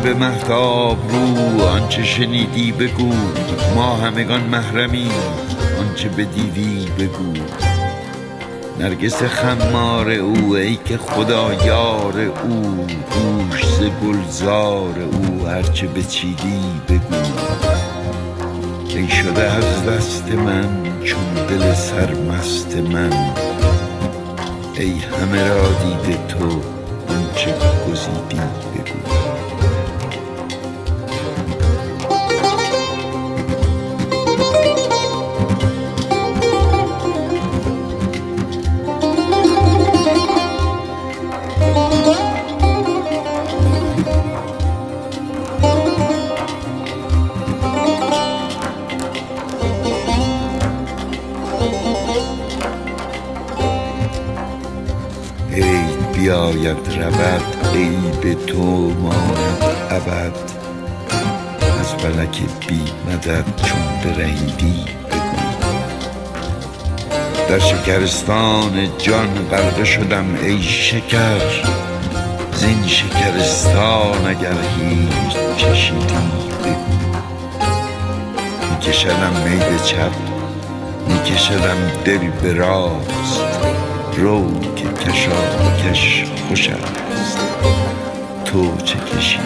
به مهتاب رو آنچه شنیدی بگو، ما همگان محرمی آنچه بدیدی بگو. نرگس خمار او ای که خدا یار او، گوش ز گلزار او هرچه بچیدی بگو. ای شده از دست من چون دل سرمست من، ای همه را دیده تو آنچه گزیدی بگو. بیاید ربط عیب تو ماند ابد، از فلک بی مدد چون برهیدی بگو. در شکرستان جان غرقه شدم ای شکر، زین شکرستان اگر هیچ چشیدی بگو. میکشدم می به چپ، میکشدم دل به راست، رو که کشا کش خوش است. تو چه کشیدی؟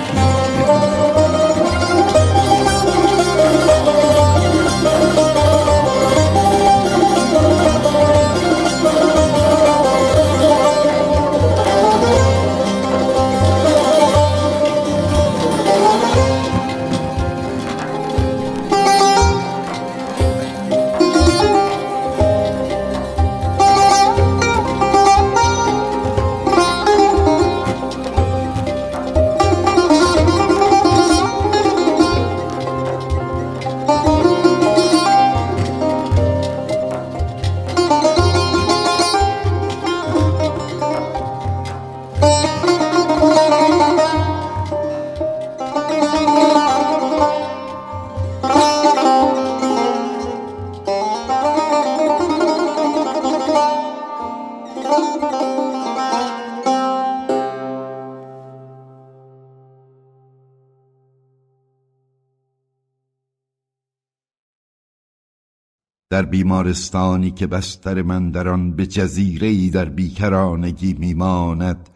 در بیمارستانی که بستر من در آن به جزیره‌ای در بیکرانگی میماند،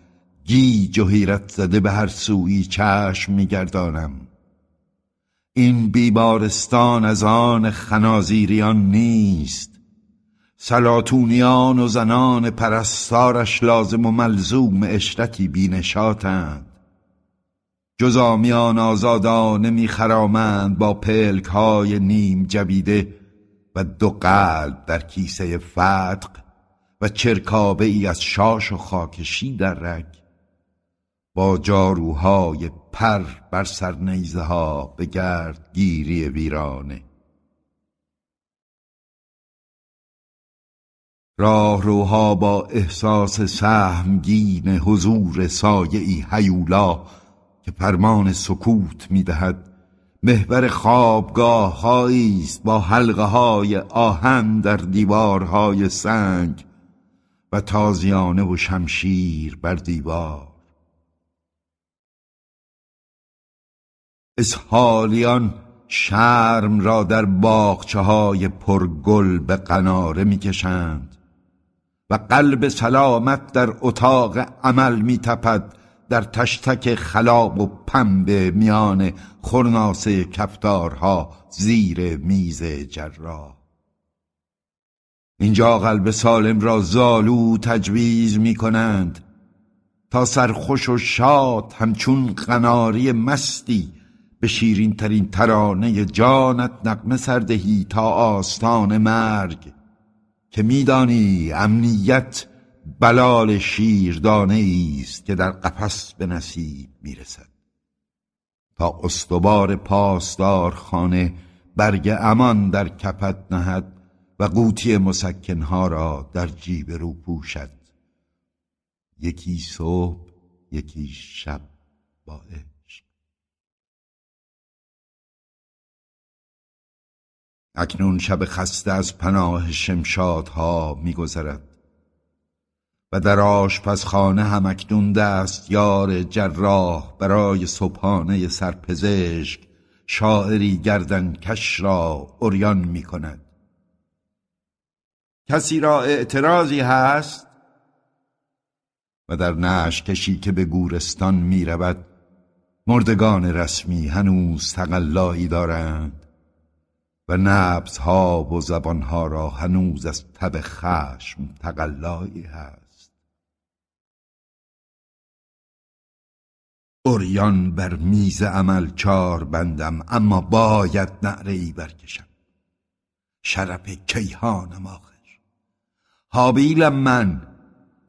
گیج و حیرت زده به هر سویی چشم میگردانم. این بیمارستان از آن خنازیریان نیست. سلاطونیان و زنان پرستارش لازم و ملزوم اشرتی بینشاتند. جزامیان آزادانه میخرامند با پلک‌های نیم جویده و دو قلب در کیسه فتق و چرکابه ای از شاش و خاکشی در رگ، با جاروهای پر بر سر نیزه ها به گرد گیری ویرانه. راهروها با احساس سهمگین حضور سایه ای هیولا که فرمان سکوت میدهد، محور خوابگاه هایی است با حلقه های آهن در دیوارهای سنگ و تازیانه و شمشیر بر دیوار. اسحالیان شرم را در باغچه های پرگل به قناره می کشند و قلب سلامت در اتاق عمل می تپد، در تشتک خلاب و پنبه میان خرناسه کفتارها زیر میز جراح. اینجا قلب سالم را زالو تجویز می کنند تا سرخوش و شاد همچون قناری مستی به شیرین ترین ترانه جانت نغمه سردهی تا آستان مرگ، که میدانی امنیت بلال شیردانه ایست که در قفس به نصیب میرسد تا استوار پاسدار خانه برگ امان در کپت نهد و قوطی مسکنها را در جیب رو پوشد. یکی صبح یکی شب با عشق. اکنون شب خسته از پناه شمشادها میگذرد و در آشپزخانه هم اکنون دست یار جراح برای صبحانه سرپزشک شاعری گردن کش را عریان می کند. کسی را اعتراضی هست؟ و در نعش‌کشی که به گورستان می رود، مردگان رسمی هنوز تقلایی دارند و نبضها و زبانها را هنوز از تب خشم تقلایی هست. عریان بر میز عمل چار بندم، اما باید نعره‌ای برکشم. شرف کیهانم آخر، حابیلم من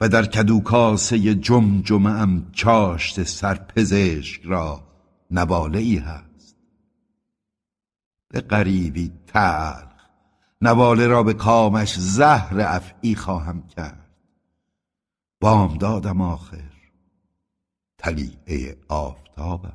و در کدوکاسه جمجمه ام چاشت سرپزشک را نواله‌ای هست. به غریبی تلخ نواله را به کامش زهر افعی خواهم کرد. بامدادم آخر، طلیعه آفتابم.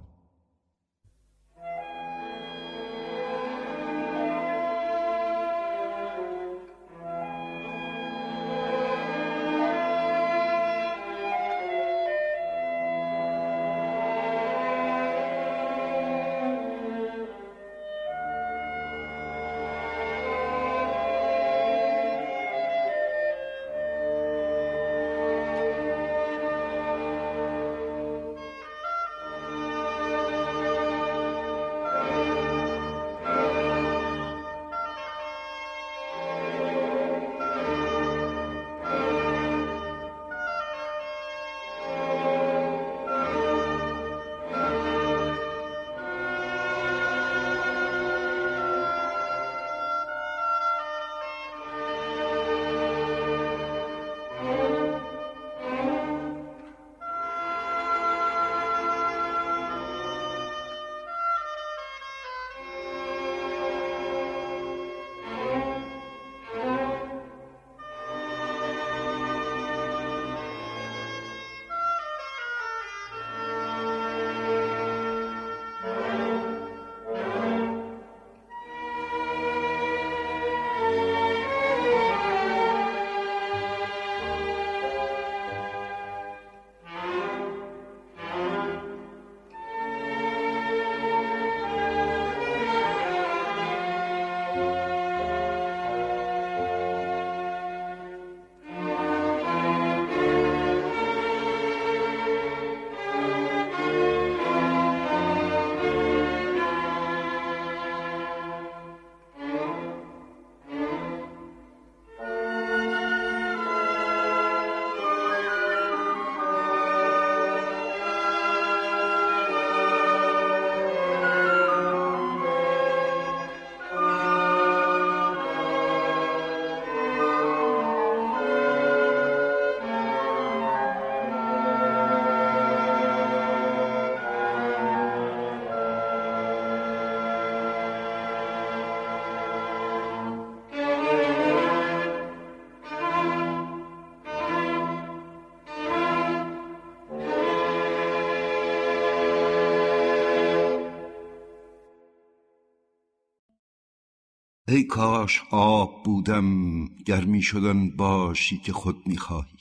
هی کاش آب بودم گر می شدن باشی که خود می خواهی.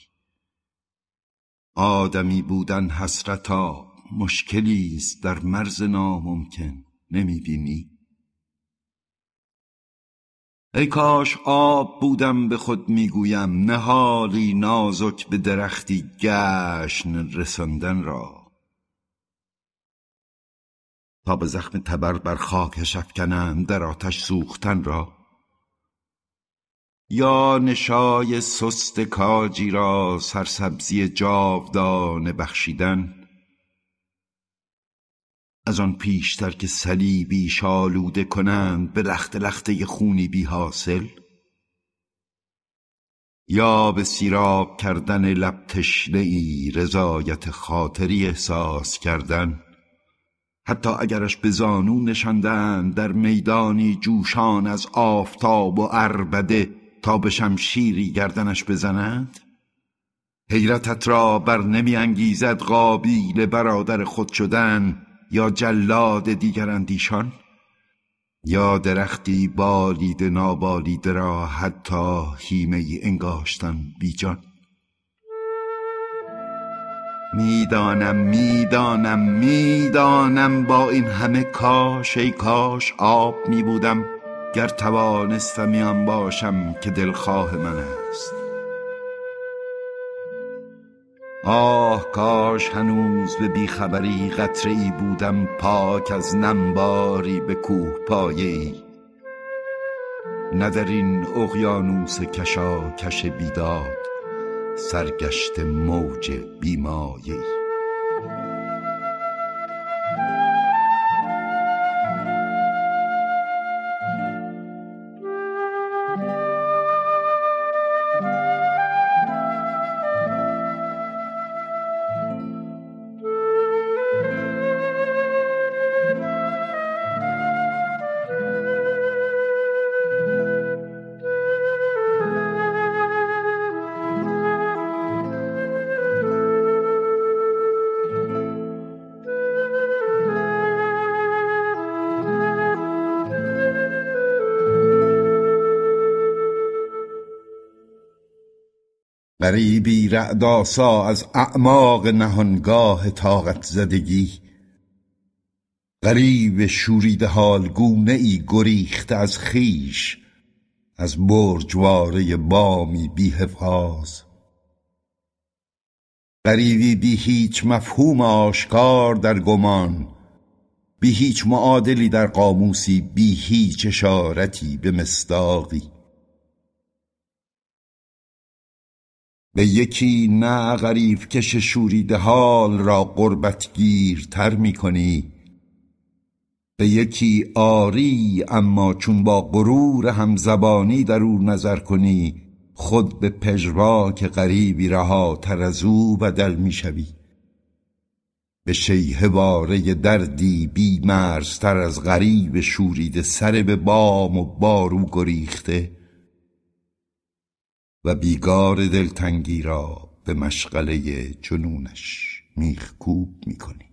آدمی بودن حسرتا مشکلیست در مرز ناممکن، نمی بینی؟ ای کاش آب بودم به خود می گویم، نهالی نازک به درختی گشن رساندن را، تا به زخم تبر بر خاکش افکنم در آتش سوختن را، یا نشای سست کاجی را سرسبزی جاودانه بخشیدن، از آن پیشتر که صلیبی شالوده کنند به لخت لخته خونی بی حاصل، یا به سیراب کردن لب تشنه ای رضایت خاطری احساس کردن، حتی اگرش به زانو نشاندند در میدانی جوشان از آفتاب و عربده تا به شمشیری گردنش بزنند. حیرتت را بر نمی انگیزد قابیل برادر خود شدن یا جلاد دیگر اندیشان، یا درختی بالید نابالید را حتی هیمه ای انگاشتن بی جان. میدانم میدانم میدانم با این همه کاش، ای کاش آب می بودم گر توانستمی آن باشم که دلخواه من است. آه کاش هنوز به بیخبری قطره‌ای بودم پاک از نمباری به کوه پایه‌ای، نه در این اقیانوس کشاکش بیداد سرگشت موج بیمایی. غریبی رعدآسا از اعماق نهانگاه طاقت زدگی، غریب شوریده حال گونه ای گریخته از خویش از برجواره بامی بی حفاظ، غریبی بی هیچ مفهوم آشکار در گمان، بی هیچ معادلی در قاموسی، بی هیچ اشارتی به مصداقی. به یکی نه غریب کش شوریده حال را غربتگیر تر می کنی، به یکی آری اما چون با غرور همزبانی در او نظر کنی خود به پژواک غریبی رها تر از او بدل می شوی، به شیهه باره دردی بی مرز تر از غریب شوریده سر به بام و بارو گریخته، و بیگار دلتنگی را به مشغله جنونش میخکوب میکنی.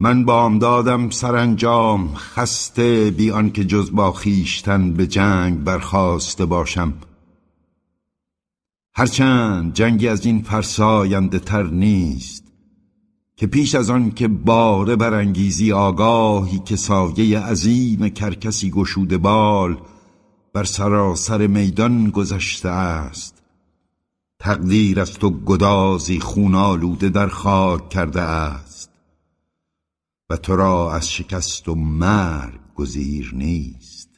من بامدادم سرانجام خسته بی آنکه جز با خویشتن به جنگ برخاسته باشم، هرچند جنگی از این فرساینده تر نیست که پیش از آن که باره برانگیزی آگاهی که سایه عظیم کرکسی گشوده بال بر سراسر میدان گذشته است، تقدیر از تو گدازی خون‌آلوده در خاک کرده است و تو را از شکست و مرگ گزیر نیست.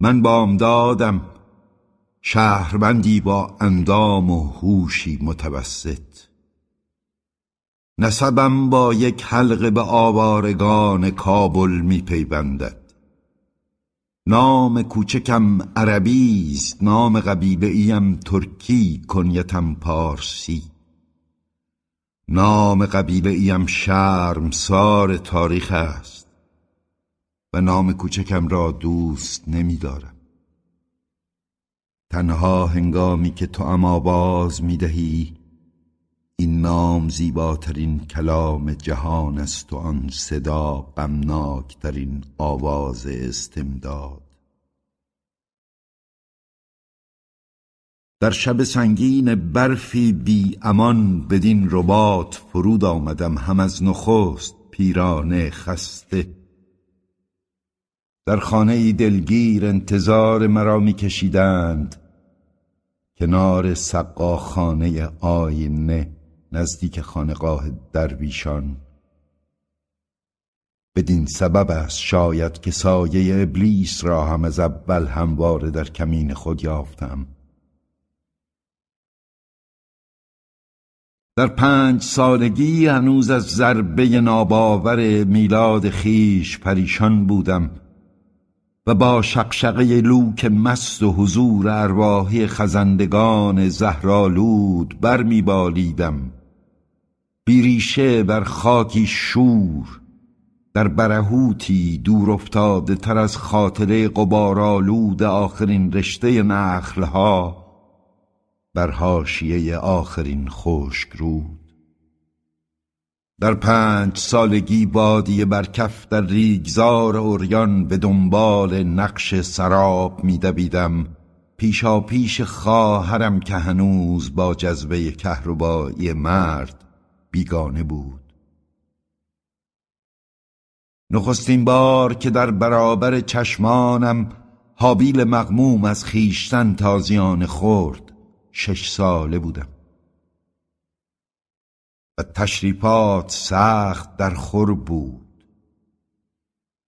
من بامدادم شهروندی با اندام و هوشی متوسط. نسبم با یک حلقه به آوارگان کابل می پیوندد. نام کوچکم عربی است، نام قبیله ایم ترکی، کنیتم پارسی. نام قبیله ایم شرمسار تاریخ است و نام کوچکم را دوست نمی دارم. تنها هنگامی که تو آواز می دهی، این نام زیباترین کلام جهان است و آن صدا غمناکترین آواز استمداد. در شب سنگین برفی بی امان بدین رباط فرود آمدم، هم از نخست پیرانه خسته. در خانه‌ای دلگیر انتظار مرا می کشیدند. کنار سقا خانه آینه نزدیک خانقاه درویشان. بدین سبب است شاید که سایه ابلیس را هم از اول همواره در کمین خود یافتم. در پنج سالگی هنوز از ضربه ناباور میلاد خیش پریشان بودم و با شقشقه لوک مست و حضور ارواحی خزندگان زهرآلود بر می بالیدم، بیریشه بر خاکی شور، در برهوتی دور افتاده تر از خاطره غبارآلود آخرین رشته نخلها، بر حاشیه آخرین خشکرود. در پنج سالگی بادیه برکف در ریگزار عریان به دنبال نقش سراب می دویدم، پیشا پیش خواهرم که هنوز با جذبه کهربایی مرد بیگانه بود. نخستین بار که در برابر چشمانم حابیل مغموم از خیشتن تازیانه خورد، شش ساله بودم و تشریفات سخت در خور بود.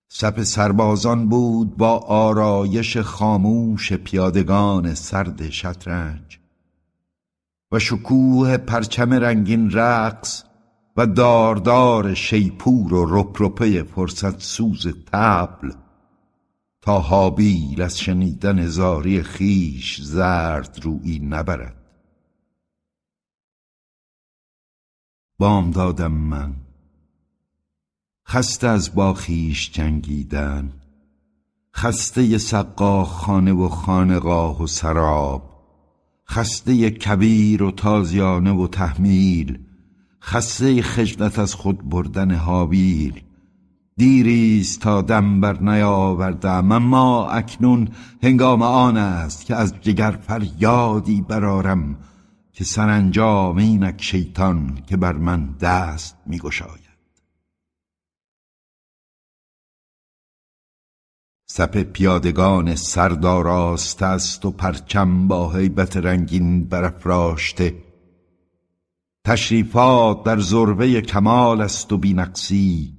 صف سربازان بود با آرایش خاموش پیادگان سرد شطرنج و شکوه پرچم رنگین رقص و داردار شیپور و رپرپه فرصت سوز طبل، تا حابیل از شنیدن زاری خیش زرد روی نبرد. بام دادم من خسته از با خویش جنگیدن، خسته سقا خانه و خانقاه و سراب، خسته کبیر و تازیانه و تحمیل، خسته خجلت از خود بردن حابیل. دیریست تا دم بر نیاوردم، اما اکنون هنگام آن است که از جگر فریادی برآرم که سرانجام اینک شیطان که بر من دست می گشاید. صف پیادگان سرداراست است و پرچم با هیبت رنگین برافراشته. تشریفات در ذروه کمال است و بی‌نقصی،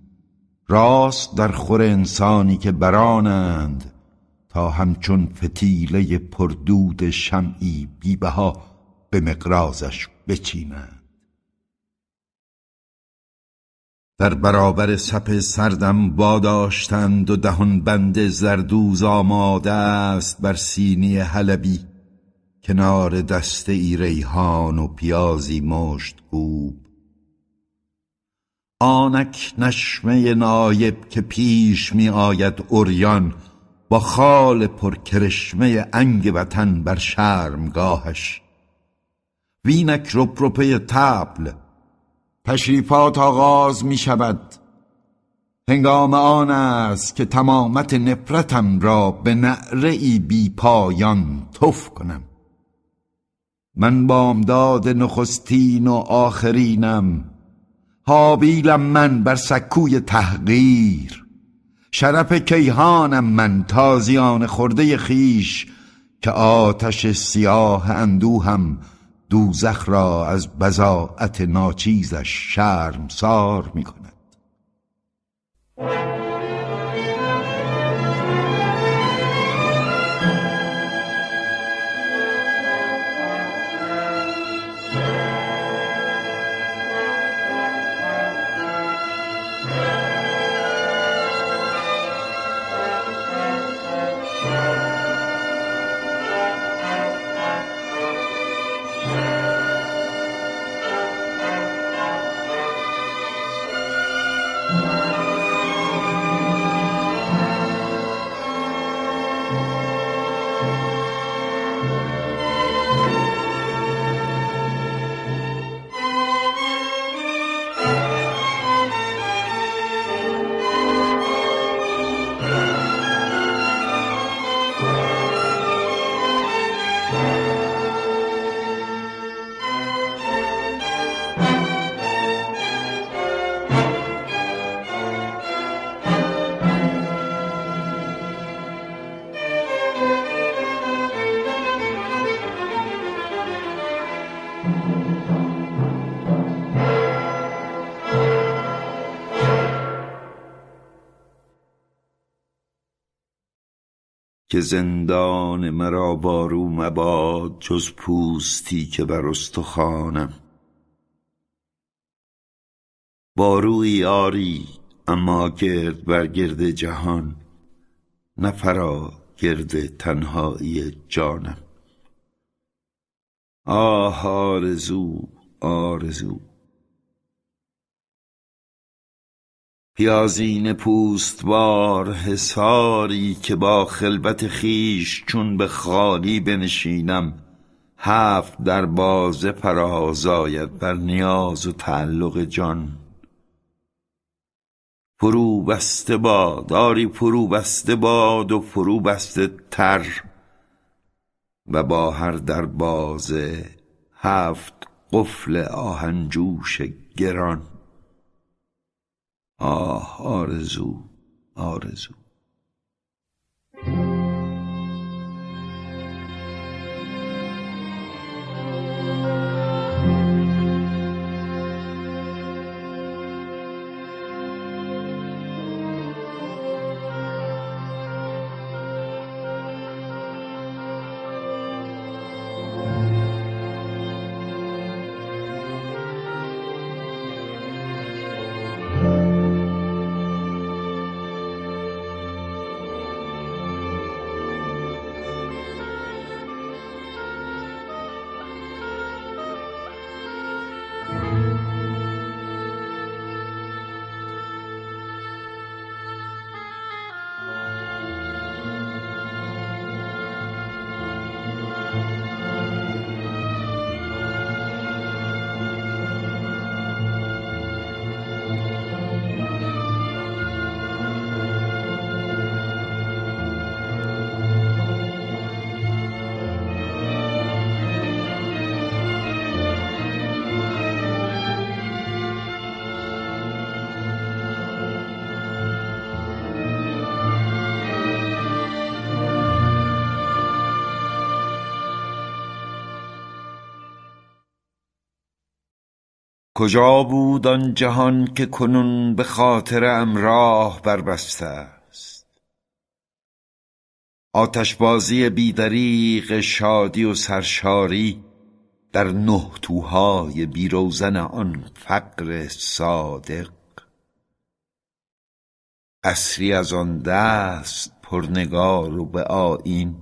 راست در خور انسانی که برانند تا همچون فتیله پردود شمعی بی‌بها به مقراضش بچینند. در برابر صف سردم واداشتند و دهان بند زردوز آماده است بر سینی حلبی، کنار دسته ای ریحان و پیازی مشت‌کوب. آنک نشمه نایب که پیش می آید عریان با خال پرکرشمه انگ وطن بر شرمگاهش، وینک رپرپه طبل. تشریفات آغاز می شود. هنگام آن است که تمامت نفرتم را به نعره‌ای بی پایان تف کنم. من بامداد نخستین و آخرینم، حابیلم من بر سکوی تحقیر، شرف کیهانم من تازیان خورده خیش که آتش سیاه اندوهم دوزخ را از بضاعت ناچیزش شرمسار می کند. که زندان مرا بارو مباد جز پوستی که بر استخوانم. باروی آری اما گرد بر گرد جهان، نه فرا گرد تنهایی جانم. آه آرزو آرزو، پیازین پوستبار حصاری که با خلبت خیش چون به خالی بنشینم، هفت در بازه فراز آید بر نیاز و تعلق جان. فرو بسته باد، آری فرو بسته باد و فرو بسته تر، و با هر در بازه هفت قفل آهنجوش گران. آه آرزو آرزو. کجا بود آن جهان که کنون به خاطرم راه بربسته است؟ آتشبازی بیدریق شادی و سرشاری در نه توهای بیروزن آن فقر صادق، عصری از آن دست پرنگار و به آیین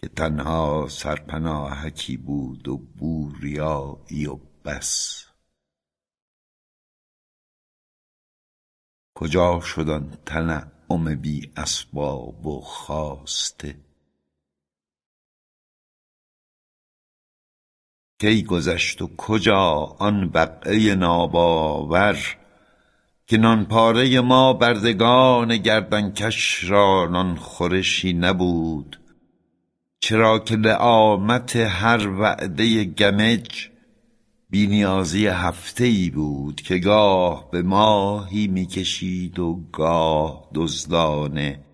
که تنها سرپناهکی بود و بوریایی و بس. کجا شدن تنعم بی اسباب و خواسته؟ کی گذشت و کجا آن بقعه ناباور که نانپاره ما بردگان گردنکش را نانخورشی نبود، چرا که لعامت هر وعده گمج بینیازی هفته‌ای بود که گاه به ماهی می‌کشید و گاه دزدانه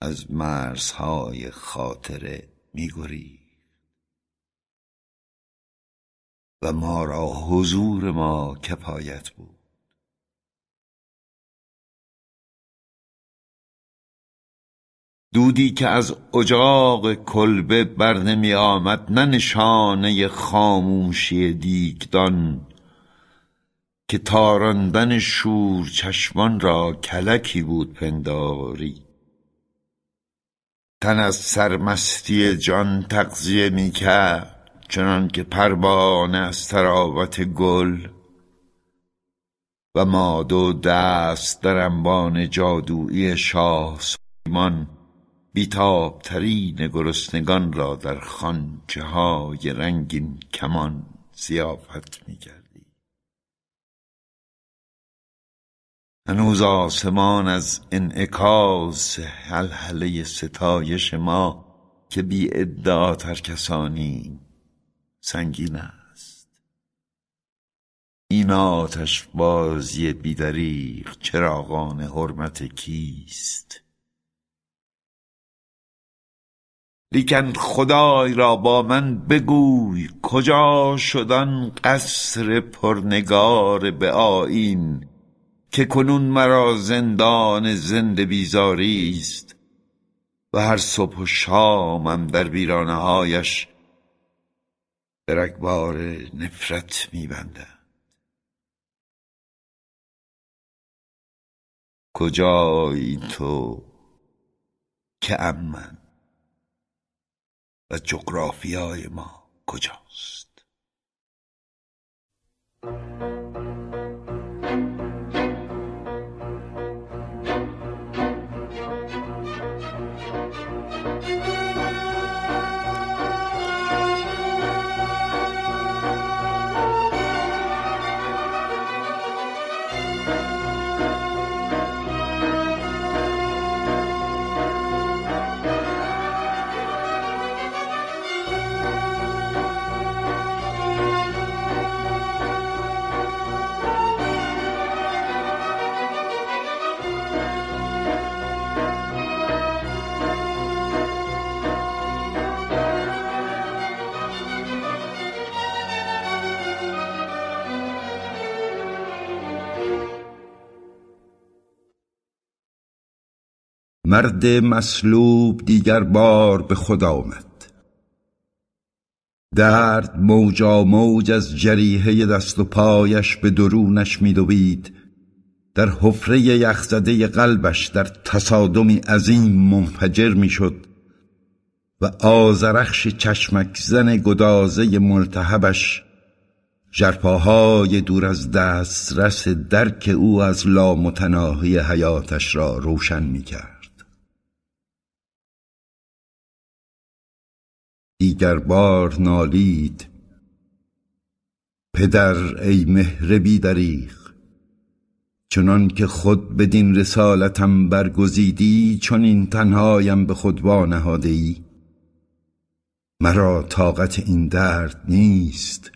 از مرزهای خاطره می‌گریخت و ما را حضور ما کفایت بود. دودی که از اجاق کلبه بر نمی آمد، نه نشانه خاموشی دیگدان که تاراندن شور چشمان را کلکی بود پنداری. تن از سرمستی جان تغذیه می کرد چنان که پروانه از تراوت گل، و ما دو دست در انبان جادویی شاه سلیمان بیتاب ترین گرسنگان را در خانچه های رنگین کمان ضیافت می کردی. هنوز آسمان از انعکاس هلهله ستایش ما که بی ادعا ترکسانی سنگین است. این آتش بازی بیدریق چراغان حرمت کیست؟ لیکن خدای را با من بگوی کجا شدن قصر پرنگار به آیین که کنون مرا زندان زنده بیزاری است و هر صبح و شامم در ویرانه هایش به رگبار نفرت می‌بندند. کجایی تو که امن و جغرافیای ما کجاست؟ مرد مصلوب دیگر بار به خدا آمد. درد موجا موج از جریحه دست و پایش به درونش می دوید. در حفره یخزده قلبش در تصادمی عظیم منفجر می شد و آذرخش چشمک زن گدازه ملتهبش ژرفاهای دور از دسترس درک او از لامتناهی حیاتش را روشن می کرد. دیگر بار نالید: پدر ای مهر بی دریغ، چنان که خود بدین رسالتم برگزیدی چون این تنهایم به خود وانهاده ای. مرا طاقت این درد نیست،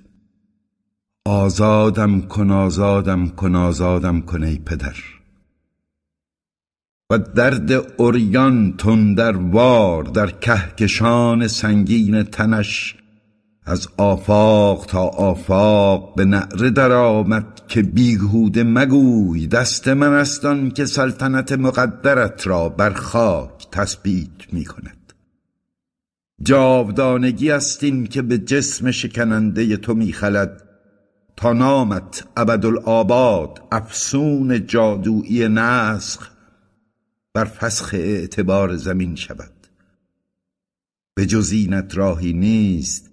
آزادم کن آزادم کن آزادم کن ای پدر. و درد اوریان تندروار در کهکشان سنگین تنش از آفاق تا آفاق به نعره در آمد که بیهوده مگوی دست من است آن که سلطنت مقدرت را بر خاک تثبیت می کند. جاودانگی است این که به جسم شکننده تو می خلد تا نامت ابدالآباد افسون جادویی نسخ بر فسخ اعتبار زمین شود. به جز اینت راهی نیست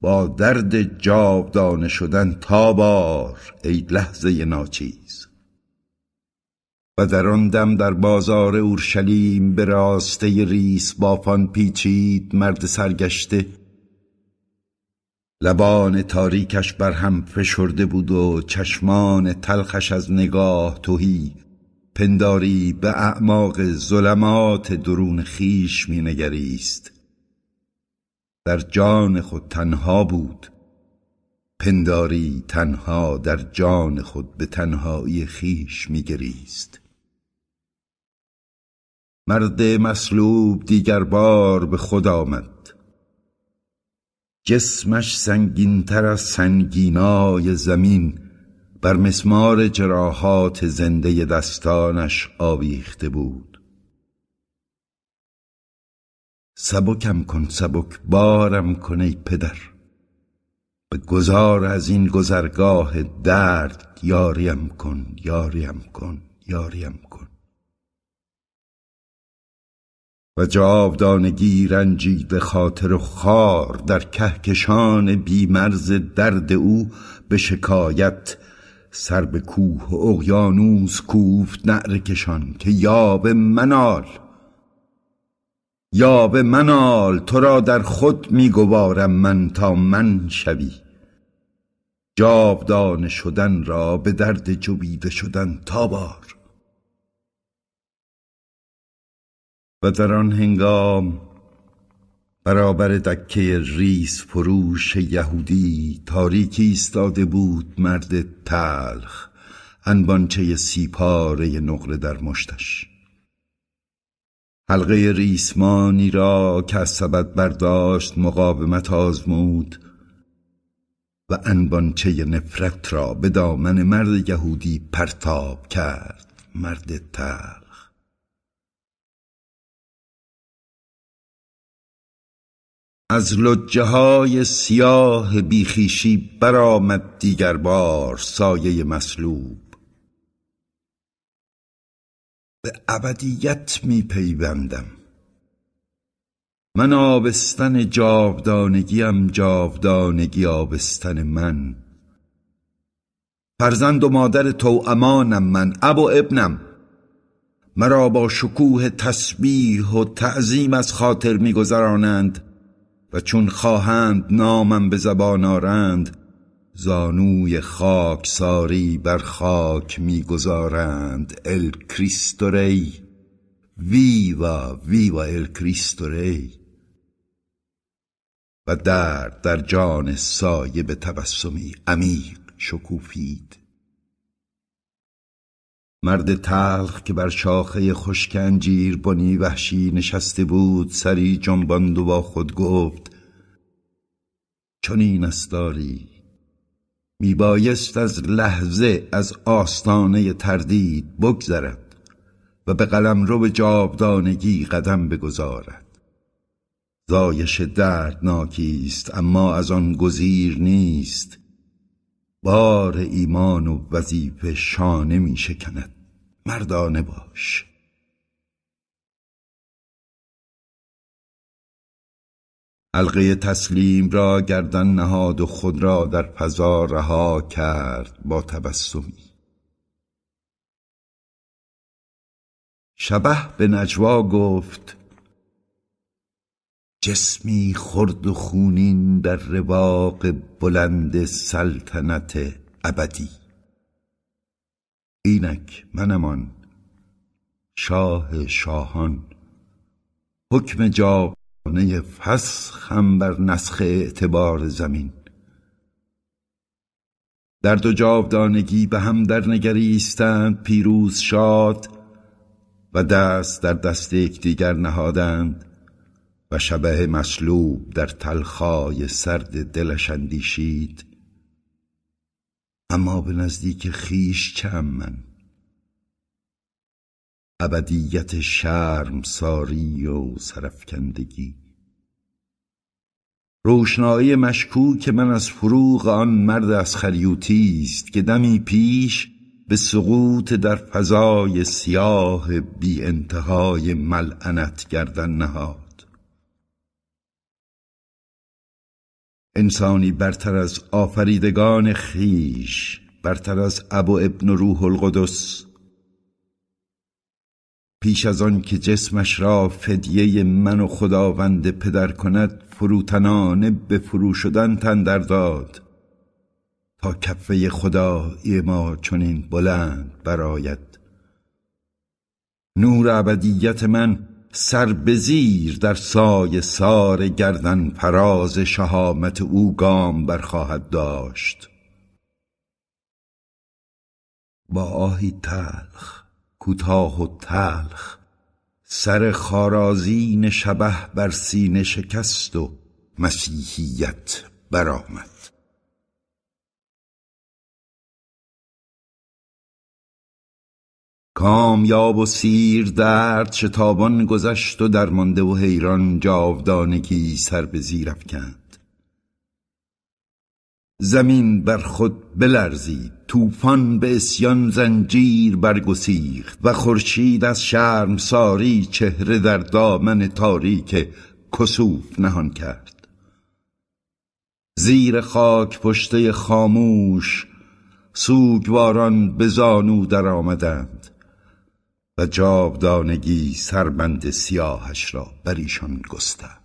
با درد جاودانه شدن تا بار ای لحظه ناچیز. و در آن دم در بازار اورشلیم به راسته ریس بافان پیچید مرد سرگشته. لبان تاریکش بر هم فشرده بود و چشمان تلخش از نگاه تهی پنداری به اعماق ظلمات درون خیش می نگریست. در جان خود تنها بود، پنداری تنها در جان خود به تنهایی خیش می گریست. مرد مصلوب دیگر بار به خدا آمد. جسمش سنگینتر از سنگینای زمین بر مسمار جراحات زنده دستانش آویخته بود. سبکم کن سبک بارم کن ای پدر، به گذار از این گذرگاه درد یاریم کن یاریم کن یاریم کن. و جاودانگی رنجیده خاطر و خار در کهکشان بیمرز درد او به شکایت سر به کوه اقیانوس کوفت نعره کشان که یا به منال یا به منال، تو را در خود میگوارم من تا من شوی. جاودانه شدن را به درد جویده شدن تا بار. و در آن هنگام برابر دکه ریس فروش یهودی تاریکی ایستاده بود مرد تلخ، انبانچه سیپاره نقره در مشتش. حلقه ریسمانی را که از سبد برداشت مقاومت آزمود و انبانچه نفرت را به دامن مرد یهودی پرتاب کرد، مرد تلخ. از لجه های سیاه بیخیشی برآمد دیگر بار سایه مسلوب، به ابدیت می پیوندم. من آبستن جاودانگیم، جاودانگی آبستن من. فرزند و مادر توأمانم من، اب و ابنم. مرا با شکوه تسبیح و تعظیم از خاطر می گذرانند و چون خواهند نامم به زبان آرند، زانوی خاک ساری بر خاک می گذارند. ال کریستو ری، ویوا ویوا ال کریستو ری. و درد در جان سایه به تبسمی عمیق شکوفید. مرد تلخ که بر شاخه خشک انجیر بنی وحشی نشسته بود، سری جنباند و با خود گفت: چنین است داری، می بایست از لحظه، از آستانه تردید بگذرد و به قلمرو جاودانگی قدم بگذارد. زایش دردناکی است، اما از آن گزیر نیست. بار ایمان و وظیفه شانه می شکند. مردانه باش. حلقه تسلیم را گردن نهاد و خود را در فضا رها کرد با تبسمی. شبه به نجوا گفت: جسمی خرد و خونین در رواق بلند سلطنت ابدی. اینک منمان، شاه شاهان. حکم جا نه فسخم بر نسخ اعتبار زمین. در دو جاودانگی به هم در نگریستند پیروز شاد و دست در دست یکدیگر نهادند و شبح مصلوب در تلخای سرد دلش اندیشید: اما به نزدیک خیش چم من، ابدیت شرم ساری و سرفکندگی. روشنایی مشکوک من از فروغ آن مرد اسخریوطی است که دمی پیش به سقوط در فضای سیاه بی انتهای ملعنت گردن نهاد. انسانی برتر از آفریدگان خیش، برتر از اب و ابن روح القدس، پیش از آن که جسمش را فدیه من و خداوند پدر کند، فروتنانه به فرو شدن تن در داد تا کفه خدای ما چنین بلند براید. نور ابدیت من سر به زیر در سایه سار گردن فراز شهامت او گام برخواهد داشت. با آهی تلخ، کوتاه و تلخ، سر خارازین شبه بر سینه شکست و مسیحیت برآمد. کامیاب و سیر درد شتابان گذشت و درمانده و حیران جاودانگی سر به زیر افکند. زمین بر خود بلرزید، طوفان به عصیان زنجیر برگسیخت و خورشید از شرمساری چهره در دامن تاریک کسوف نهان کرد. زیر خاک پشته خاموش سوگواران به زانو در آمدند و جاودانگی سربند سیاهش را بر ایشان گسترد.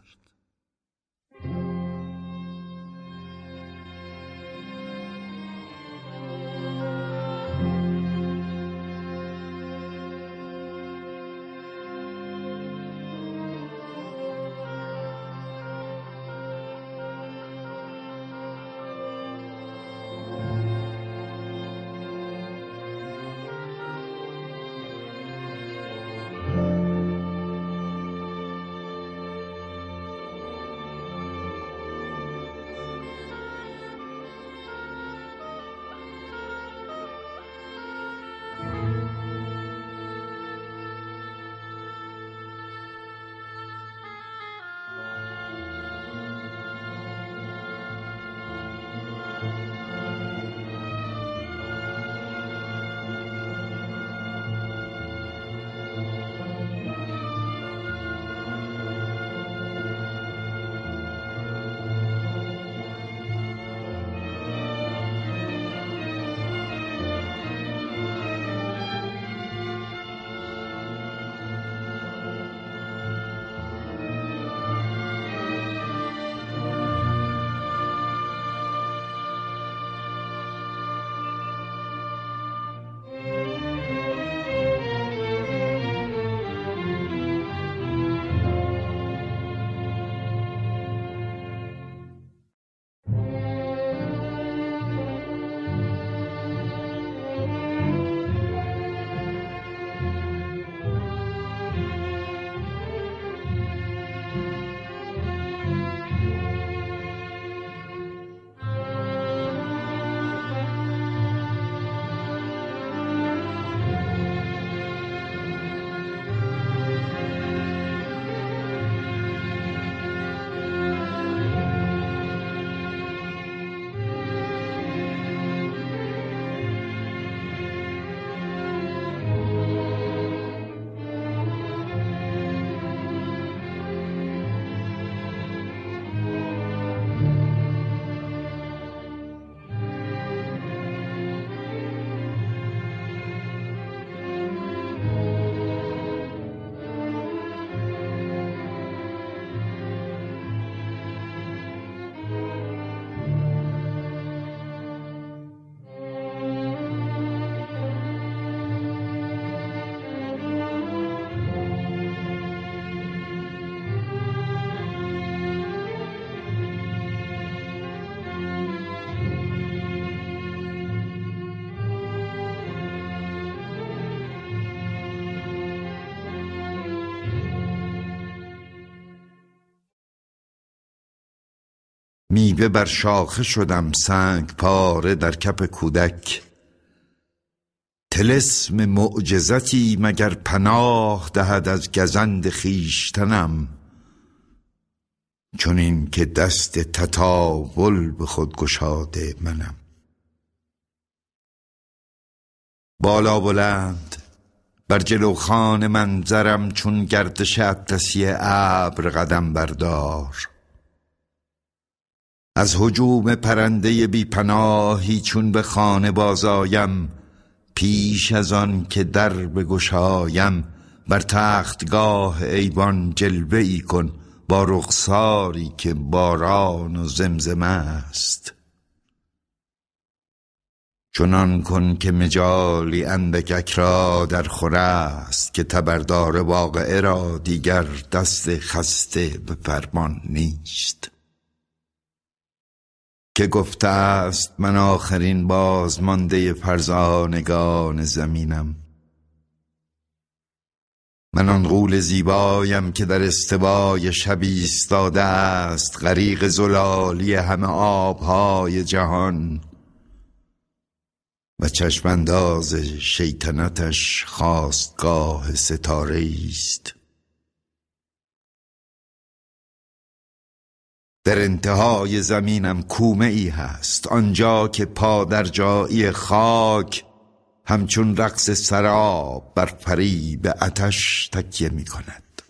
میوه بر شاخه شدم سنگ پاره در کف کودک. تلسم معجزتی مگر پناه دهد از گزند خیشتنم، چون این که دست تطاول به خود گشاده منم. بالا بلند بر جلوخان منظرم چون گردش اطلسی ابر قدم بردار. از هجوم پرنده بی پناهی چون به خانه بازایم، پیش از آن که در بگشایم بر تختگاه ایوان جلوه‌ای کن با رخساری که باران و زمزمه است. چنان کن که مجالی اندکک را در خور است، که تبردار واقعه را دیگر دست خسته به فرمان نیست. که گفته است من آخرین بازمانده فرزانگان زمینم. من آن غول زیبایم که در استوای شبی ایستاده است، غریق زلالی همه آبهای جهان، و چشم انداز شیطنتش خواستگاه ستاره است. در انتهای زمینم کومه ای هست، آنجا که پا در جایی خاک همچون رقص سراب بر فریب آتش تکیه می کند.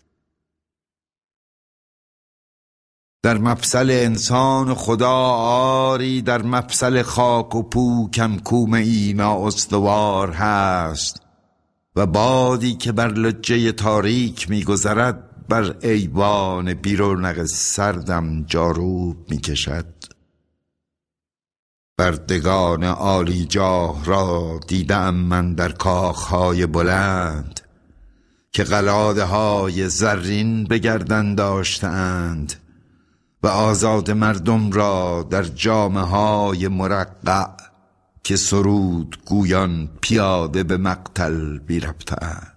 در مفصل انسان خدا آری، در مفصل خاک و پوکم کومه ای نااستوار هست، و بادی که بر لجه تاریک می گذرد بر ایوان بیرونق سردم جاروب می کشد. بردگان عالی جاه را دیدم من در کاخهای بلند، که قلاده های زرین به گردن داشتند و آزاد مردم را در جامه های مرقع که سرود گویان پیاده به مقتل بیرفتند.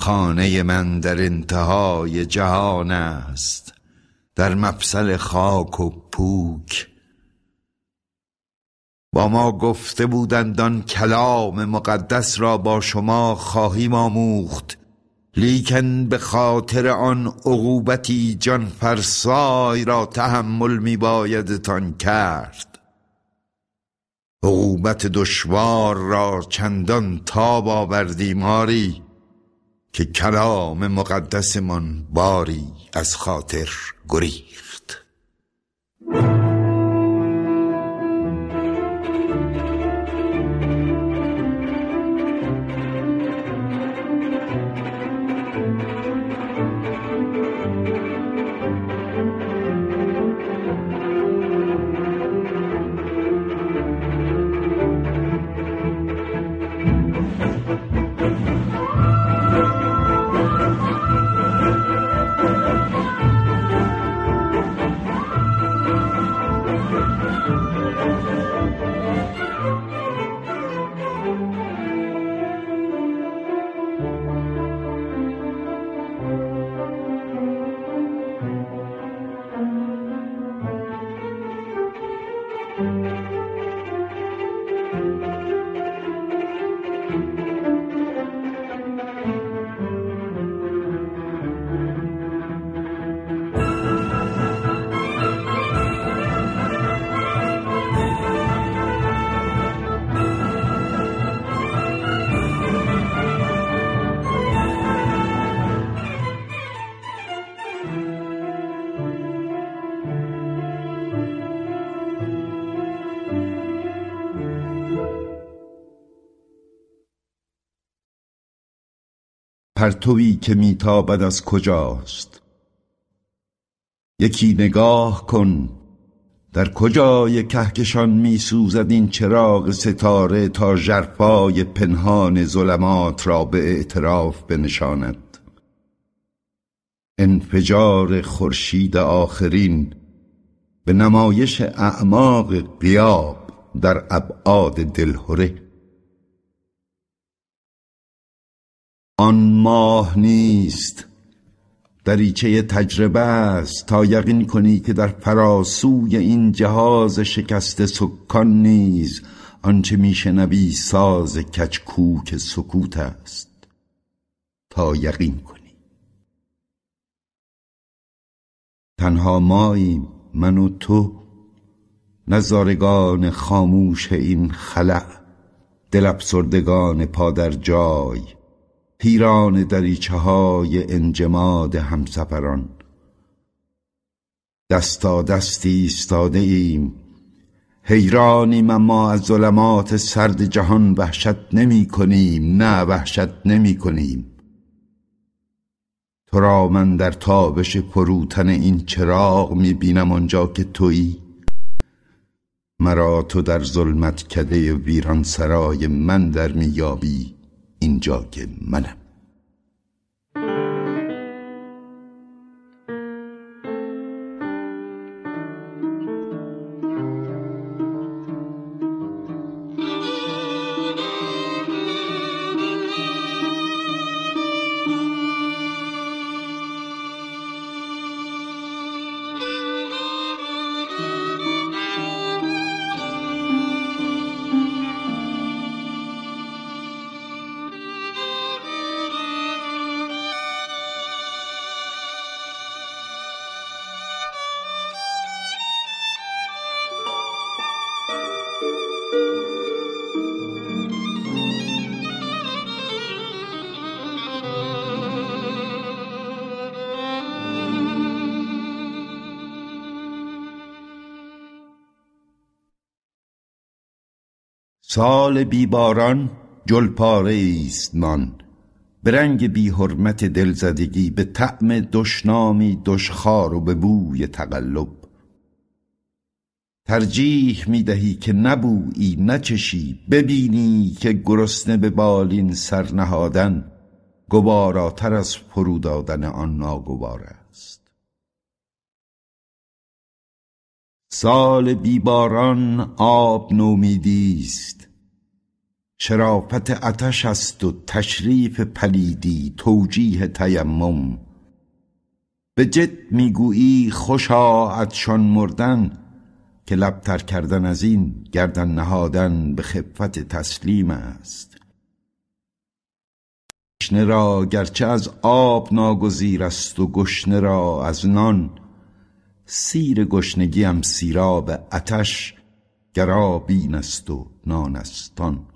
خانه من در انتهای جهان است، در مفصل خاک و پوک. با ما گفته بودند آن کلام مقدس را با شما خواهیم آموخت، لیکن به خاطر آن عقوبتی جان فرسای را تحمل می بایدتان کرد. عقوبت دشوار را چندان تاب آوردیم آری، که کلام مقدس من باری از خاطر گریخت. پرتویی که میتابد از کجاست؟ یکی نگاه کن در کجای کهکشان میسوزد این چراغ ستاره، تا ژرفای پنهان ظلمات را به اعتراف بنشاند. انفجار خورشید آخرین به نمایش اعماق غیاب در ابعاد دلهره. آن ماه نیست، دریچه تجربه است تا یقین کنی که در فراسوی این جهاز شکست سکان نیز آنچه میشنوی ساز کچکوک سکوت است، تا یقین کنی. تنها ماییم، من و تو، نظارگان خاموش این خلأ، دل افسردگان پا در جای، پیران دریچه های انجماد همسفران. دستا دستی استاده ایم، حیرانیم، اما از ظلمات سرد جهان وحشت نمی کنیم. نه، وحشت نمی کنیم. تو را من در تابش فروتن این چراغ می بینم آنجا که تویی، مرا تو در ظلمت کده ویران سرای من در می یابی اینجا که منم. سال بیباران جلپاره ایست من، به رنگ بی حرمت دلزدگی، به طعم دشنامی دشخار و به بوی تقلب. ترجیح می دهی که نبویی، نچشی، ببینی که گرسنه به بالین سر نهادن گواراتر از فرو دادن آن ناگوار است. سال بیباران آب نومیدی است، شرافت آتش است و تشریف پلیدی، توجیه تیمم. به جد میگویی خوشا عطشان مردن، که لبتر کردن از این گردن نهادن به خفت تسلیم است. گشنه را گرچه از آب ناگزیر است و گشنه را از نان، سیر گشنگی هم سیراب آتش، گرابین است و نانستان.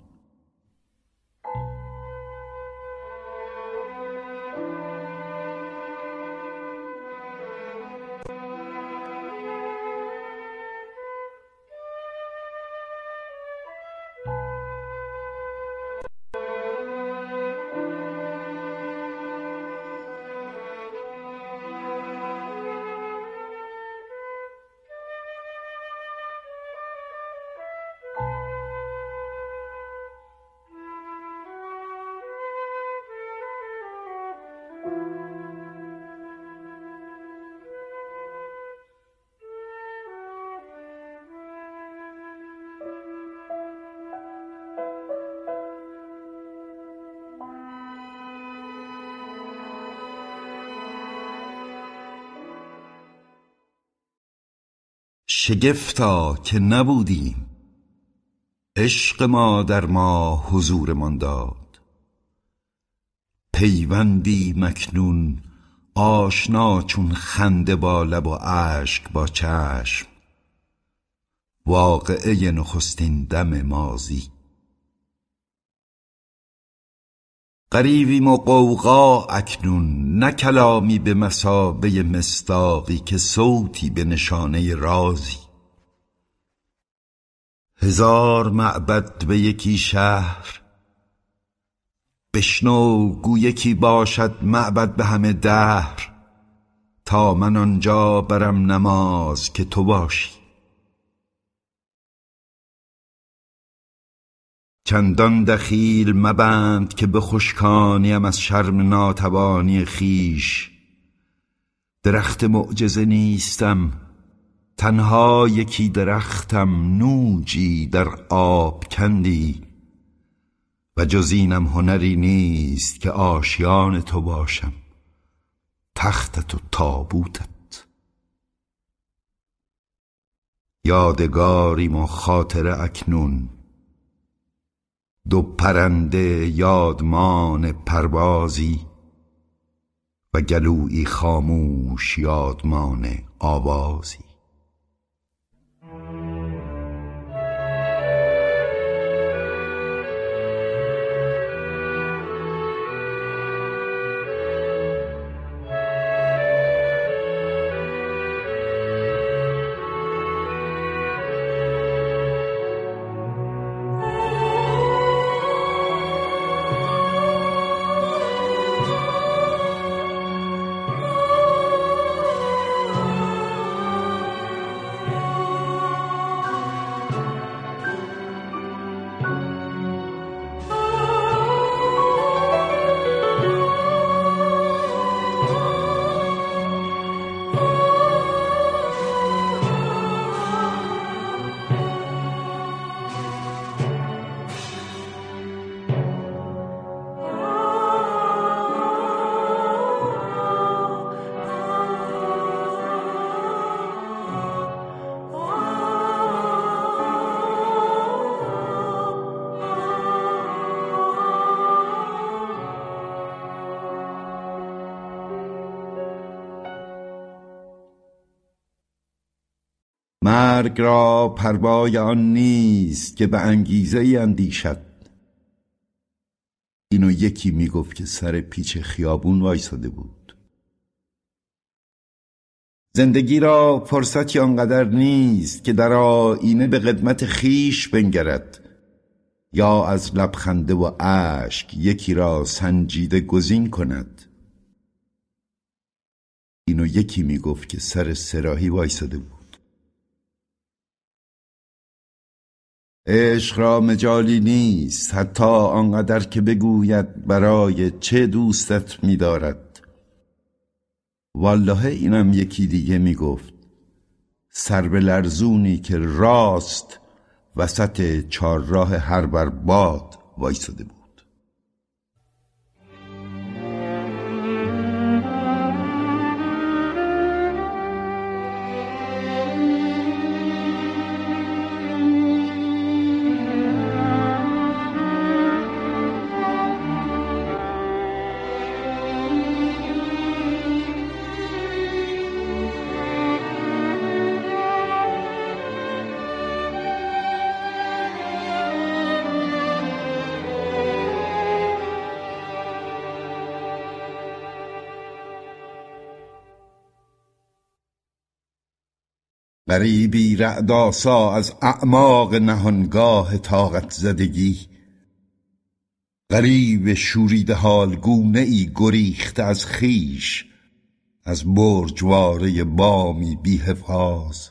شگفتا که نبودیم، عشق ما در ما حضورمان داد. پیوندی مکنون آشنا چون خنده با لب و اشک با چشم، واقعه نخستین دم ماضی. غریبیم و غوغا اکنون، نه کلامی به مثابه مصداقی که صوتی به نشانه رازی. هزار معبد به یکی شهر، بشنو گو یکی باشد معبد به همه دهر. تا من آنجا برم نماز که تو باشی، چندان دخیل مبند که به خشکانیم از شرم ناتوانی خیش. درخت معجزه نیستم، تنها یکی درختم، نوجی در آب کندی، و جز اینم هنری نیست که آشیان تو باشم. تختت و تابوتت. یادگاریم و خاطر اکنون، دو پرنده یادمان پروازی و گلویی خاموش یادمان آوازی. مرگ را پروای آن نیست که به انگیزه ای اندیشد. اینو یکی میگفت که سر پیچ خیابون وایساده بود. زندگی را فرصتی آنقدر نیست که در آینه به قدمت خیش بنگرد یا از لبخنده و اشک یکی را سنجیده گزین کند. اینو یکی میگفت که سر سراحی وایساده بود. عشق را مجالی نیست حتی آنقدر که بگوید برای چه دوستت می‌دارد. والله اینم یکی دیگه میگفت، سر به لرزونی که راست وسط چهارراه هر بر باد وایساده بود. غریبی رعدآسا از اعماق نهانگاه طاقت زدگی، غریب شوریده حال گونه ای گریخته از خویش، از برجواره بامی بی حفاظ،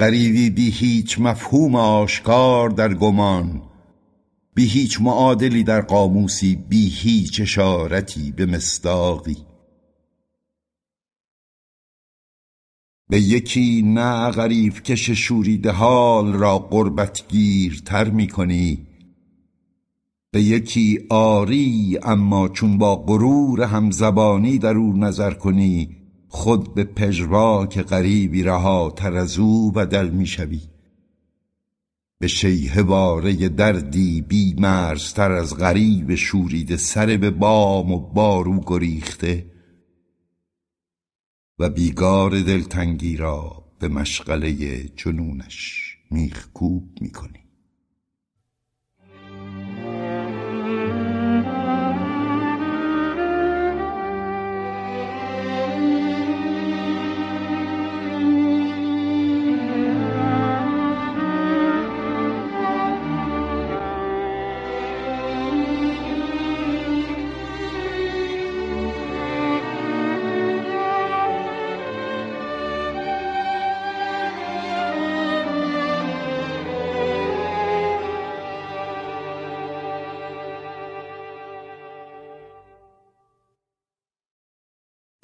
غریبی بی هیچ مفهوم آشکار در گمان، بی هیچ معادلی در قاموسی، بی هیچ اشارتی به مصداقی. به یکی نه غریب کش شوریده حال را غربتگیر تر می کنی، به یکی آری اما چون با غرور همزبانی در او نظر کنی خود به پژواک غریبی رها تر از او بدل می شوی، به شیهه واره دردی بی مرز تر از غریب شوریده سر به بام و بارو گریخته و بیگار دلتنگی را به مشغله جنونش میخکوب میکنی.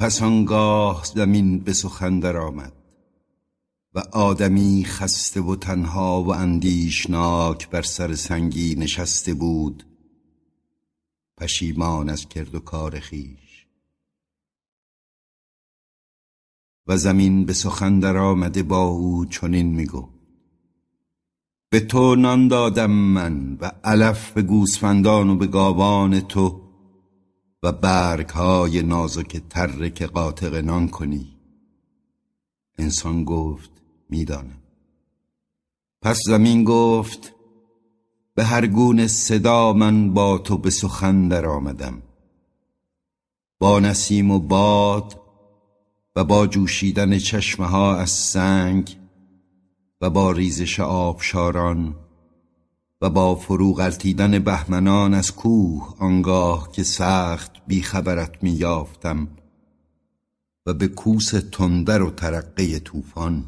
پس آنگاه زمین به سخن در آمد و آدمی خسته و تنها و اندیشناک بر سر سنگی نشسته بود، پشیمان از کرد و کار خویش، و زمین به سخن در آمده با او چنین میگو: به تو نان دادم من و علف به گوسفندان و به گاوان تو و برگ های نازک تره که قاطق نان کنی. انسان گفت میدانم. پس زمین گفت به هر گونه صدا من با تو به سخن در آمدم، با نسیم و باد و با جوشیدن چشمه ها از سنگ و با ریزش آبشاران و با فرو غلتیدن بهمنان از کوه آنگاه که سخت بیخبرت می یافتم و به کوس تندر و ترقه طوفان.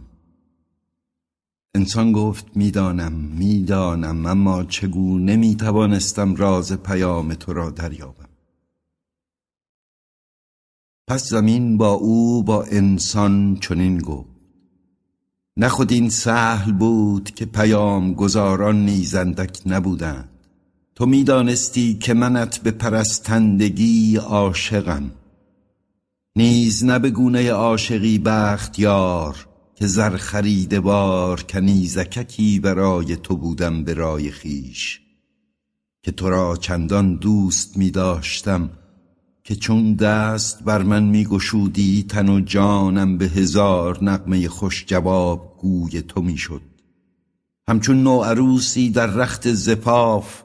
انسان گفت میدانم میدانم اما چگونه می توانستم راز پیام تو را دریابم. پس زمین با او با انسان چنین گفت: نه خود این سهل بود که پیام گزاران نیزندک نبودند. تو میدانستی که منت به پرستندگی عاشقم، نیز نه به گونه عاشقی بختیار که زر خریده بار کنیزککی برای تو بودم به رای خیش، که تو را چندان دوست می داشتم که چون دست بر من می گشودی تن و جانم به هزار نغمه خوش جواب گوی تو می شد، همچون نوعروسی در رخت زفاف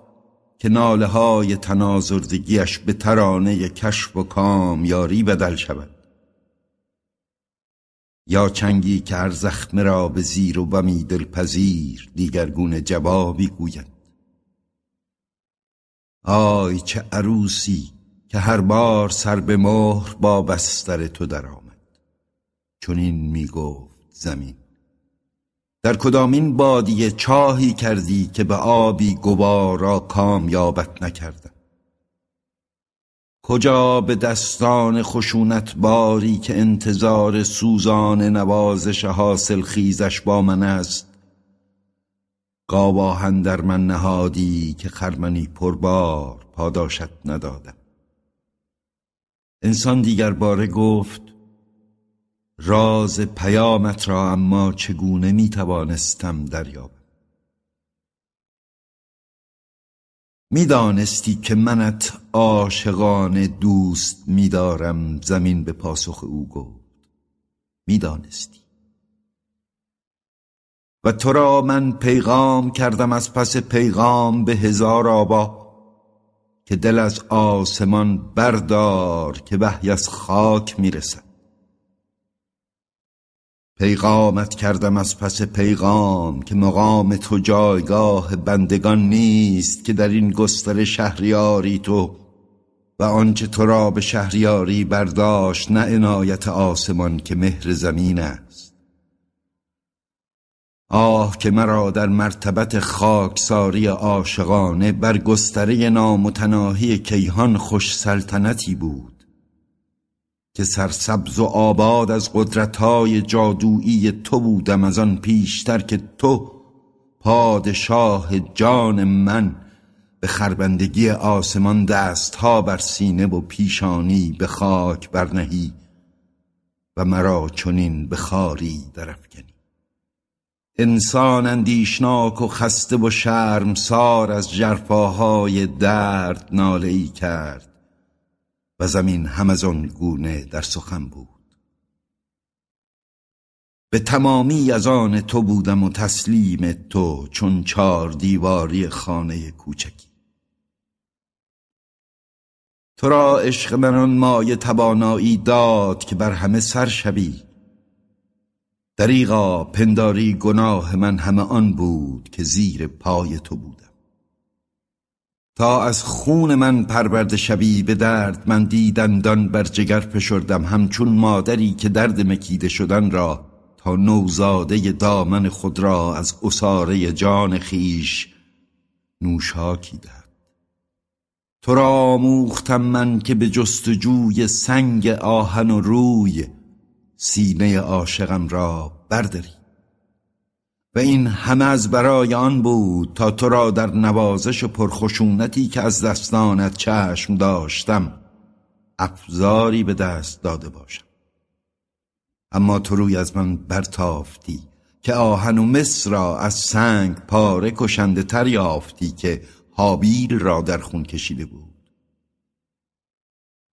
که ناله های تنازردگیش به ترانه کشف و کام یاری بدل شود، یا چنگی که هر زخم را به زیر و بمی دلپذیر دیگرگون جوابی گوید. آی چه عروسی که هر بار سر به مهر با بستر تو در آمد. چنین می گفت زمین: در کدامین بادیه چاهی کردی که به آبی گوارا کامیابت نکردم؟ کجا به دستان خشونت باری که انتظار سوزان نوازش حاصل خیزش با من است؟ گاواهن در من نهادی که خرمنی پربار پاداشت ندادم. انسان دیگر باره گفت: راز پیامت را اما چگونه می توانستم دریابم؟ می دانستی که منت عاشقان دوست می دارم. زمین به پاسخ او گفت: می دانستی و تو را من پیغام کردم از پس پیغام به هزار آبا که دل از آسمان بردار که وحی از خاک میرسد. پیغامت کردم از پس پیغام که مقام تو جایگاه بندگان نیست، که در این گستر شهریاری تو و آنچه تو را به شهریاری برداشت نه عنایت آسمان که مهر زمین است. آه که مرا در مرتبت خاکساری عاشقانه بر گستره نامتناهی کیهان خوش سلطنتی بود که سرسبز و آباد از قدرت‌های جادویی تو بودم از آن پیشتر که تو پادشاه جان من به خربندگی آسمان دست‌ها بر سینه و پیشانی به خاک برنهی و مرا چنین به خاری درافکنی. انسان اندیشناک و خسته و شرمسار از جرفاهای درد ناله‌ای کرد و زمین هم از آن گونه در سخن بود. به تمامی از آن تو بودم و تسلیم تو چون چار دیواری خانه کوچکی. تو را عشق من آن مایه توانایی داد که بر همه سر شوی. دریغا پنداری گناه من همه آن بود که زیر پای تو بودم. تا از خون من پرورده شوی به درد من دیدندان بر جگر فشردم، همچون مادری که درد مکیده شدن را تا نوزاده دامن خود را از عصاره جان خیش نوشاکی دهد. تو را آموختم من که به جستجوی سنگ آهن و روی سینه عاشقم را برداری و این همه از برای آن بود تا تو را در نوازش پرخشونتی که از دستانت چشم داشتم افزاری به دست داده باشم. اما تو روی از من برتافتی که آهن و مس را از سنگ پاره کشنده تر یافتی که حابیل را در خون کشیده بود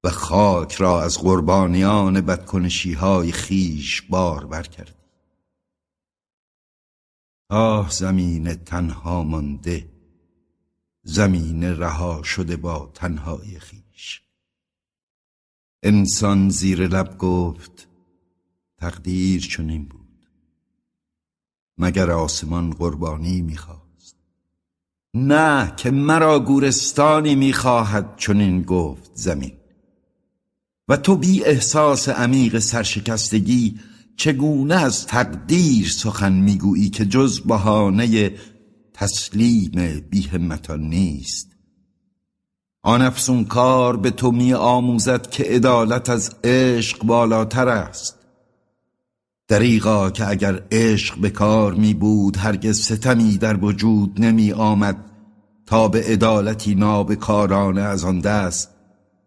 و خاک را از قربانیان بدکنشی های خیش بار بر کردی. آه زمین تنها مانده، زمین رها شده با تنهای خیش. انسان زیر لب گفت تقدیر چنین بود، مگر آسمان قربانی میخواست؟ نه که مرا گورستانی میخواهد، چنین گفت زمین. و تو بی احساس عمیق سرشکستگی چگونه از تقدیر سخن میگویی که جز بهانه تسلیم بی‌همتان نیست؟ آن افسون کار به تو می آموزد که عدالت از عشق بالاتر است. دریغا که اگر عشق به کار می بود هرگز ستمی در وجود نمی آمد تا به عدالتی نابکارانه از آن دست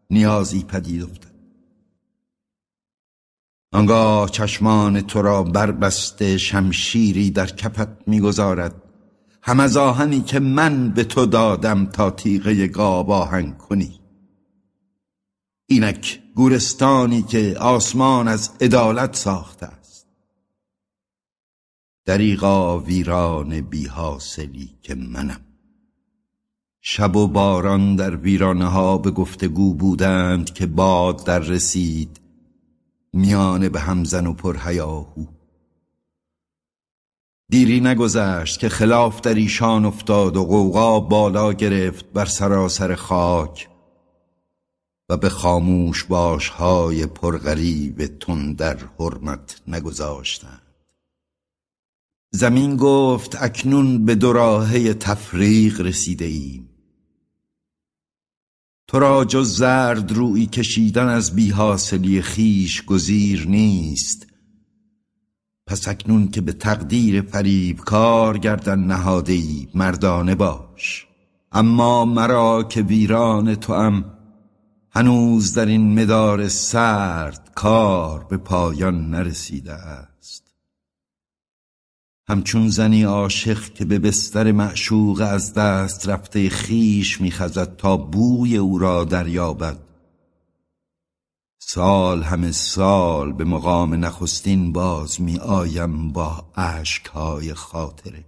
نیازی پدید افتد. آنگاه چشمان تو را بربسته شمشیری در کپت میگذارد، هم از آهنی که من به تو دادم تا تیغه گاب آهن کنی. اینک گورستانی که آسمان از عدالت ساخته است، دریغا ویران بی حاصلی که منم. شب و باران در ویرانه ها به گفتگو بودند که باد در رسید میانه به همزن و پر هیاهو. دیری نگذشت که خلاف در ایشان افتاد و غوغا بالا گرفت بر سراسر خاک و به خاموش باشهای پرغریب تن در حرمت نگذاشتند. زمین گفت اکنون به دوراهه تفریق رسیده ایم. تو را جز زرد روی کشیدن از بی‌حاصلی خیش گزیر نیست. پس اکنون که به تقدیر فریب کار گردن نهاده‌ای مردانه باش. اما مرا که ویران توام هنوز در این مدار سرد کار به پایان نرسیده است. همچون زنی عاشق که به بستر معشوق از دست رفته خیش می‌خزد تا بوی او را دریابد، سال همه سال به مقام نخستین باز می آیم با اشک‌های خاطره.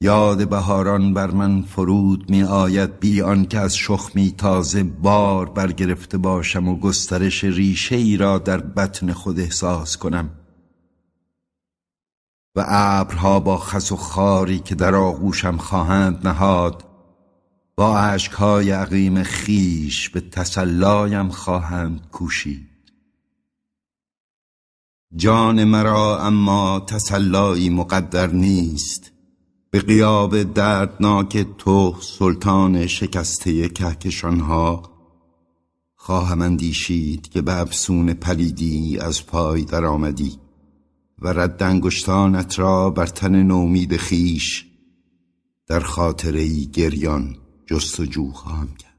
یاد بهاران بر من فرود می آید بی آنکه از شخمی تازه بار برگرفته باشم و گسترش ریشه‌ای را در بطن خود احساس کنم و ابرها با خس و خاری که در آغوشم خواهند نهاد با اشک‌های عقیم خیش به تسلایم خواهند کوشید. جان مرا اما تسلایی مقدر نیست. به غیاب دردناک تو سلطان شکسته کهکشان‌ها خواهم اندیشید که به افسون پلیدی از پای در آمدی و رد انگشتانت را بر تن نومید خیش در خاطره‌ای گریان جستجو خواهم کرد.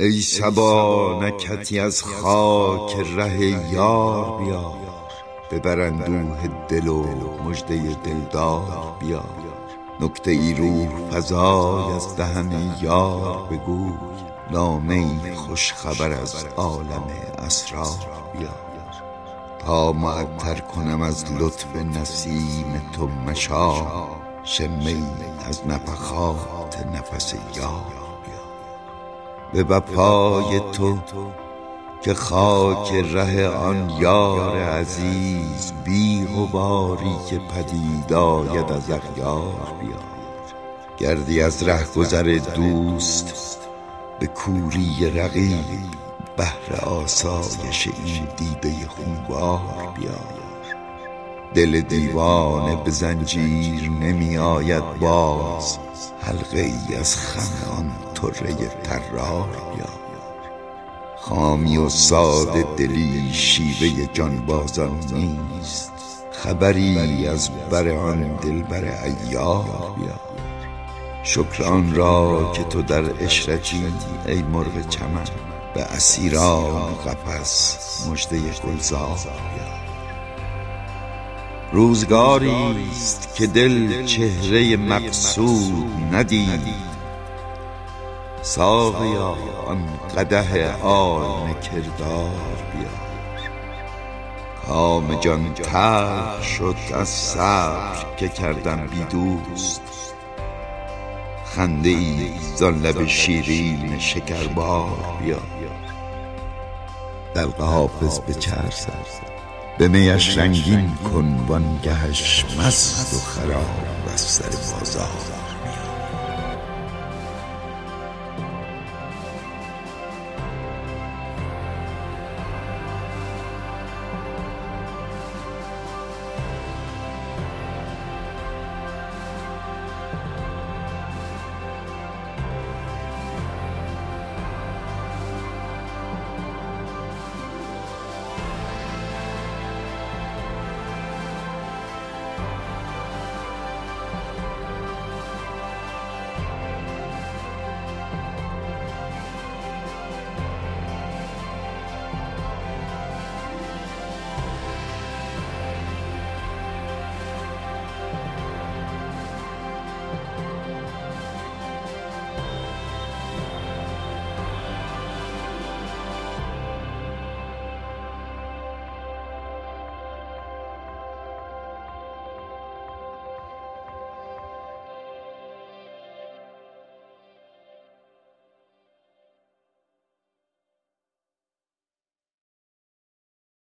ای شبانکتی از خاک ره یار بیار، ببرند اندوه دل و مژده دلدار بیار. نکته ای روح فضای از دهن یار بگوی، نامه ای خوش خبر از عالم اسرار بیار. تا معطر کنم از لطف نسیم تو مشام، شمه ای از نفخات نفس یار بیار. به وفای تو که خاک ره آن یار عزیز، بی غباری که پدید آید از اغیار بیار. گردی از رهگذر دوست به کوری رقیب، بهر آسایش این دیده خونبار بیار. دل دیوانه به زنجیر نمی آید باز، حلقه ای از خم آن طره طرار بیار. خامی و ساده دلی شیوه جانبازان نیست، خبری از بر آن دلبر عیار بیار. شکران را که تو در عشرتی ای مرغ چمن، به اسیران قفس مژده گلزار بیار. روزگاری است که دل چهره مقصود ندید، ساقیا آن قدح آینه کردار بیار. کام جان تلخ شد از صبر که کردم بی دوست، خنده ای زان لب شیرین شکربار بیار. دلق حافظ به چرسر به میش رنگین کن، وانگهش مست و خراب از سر بازار.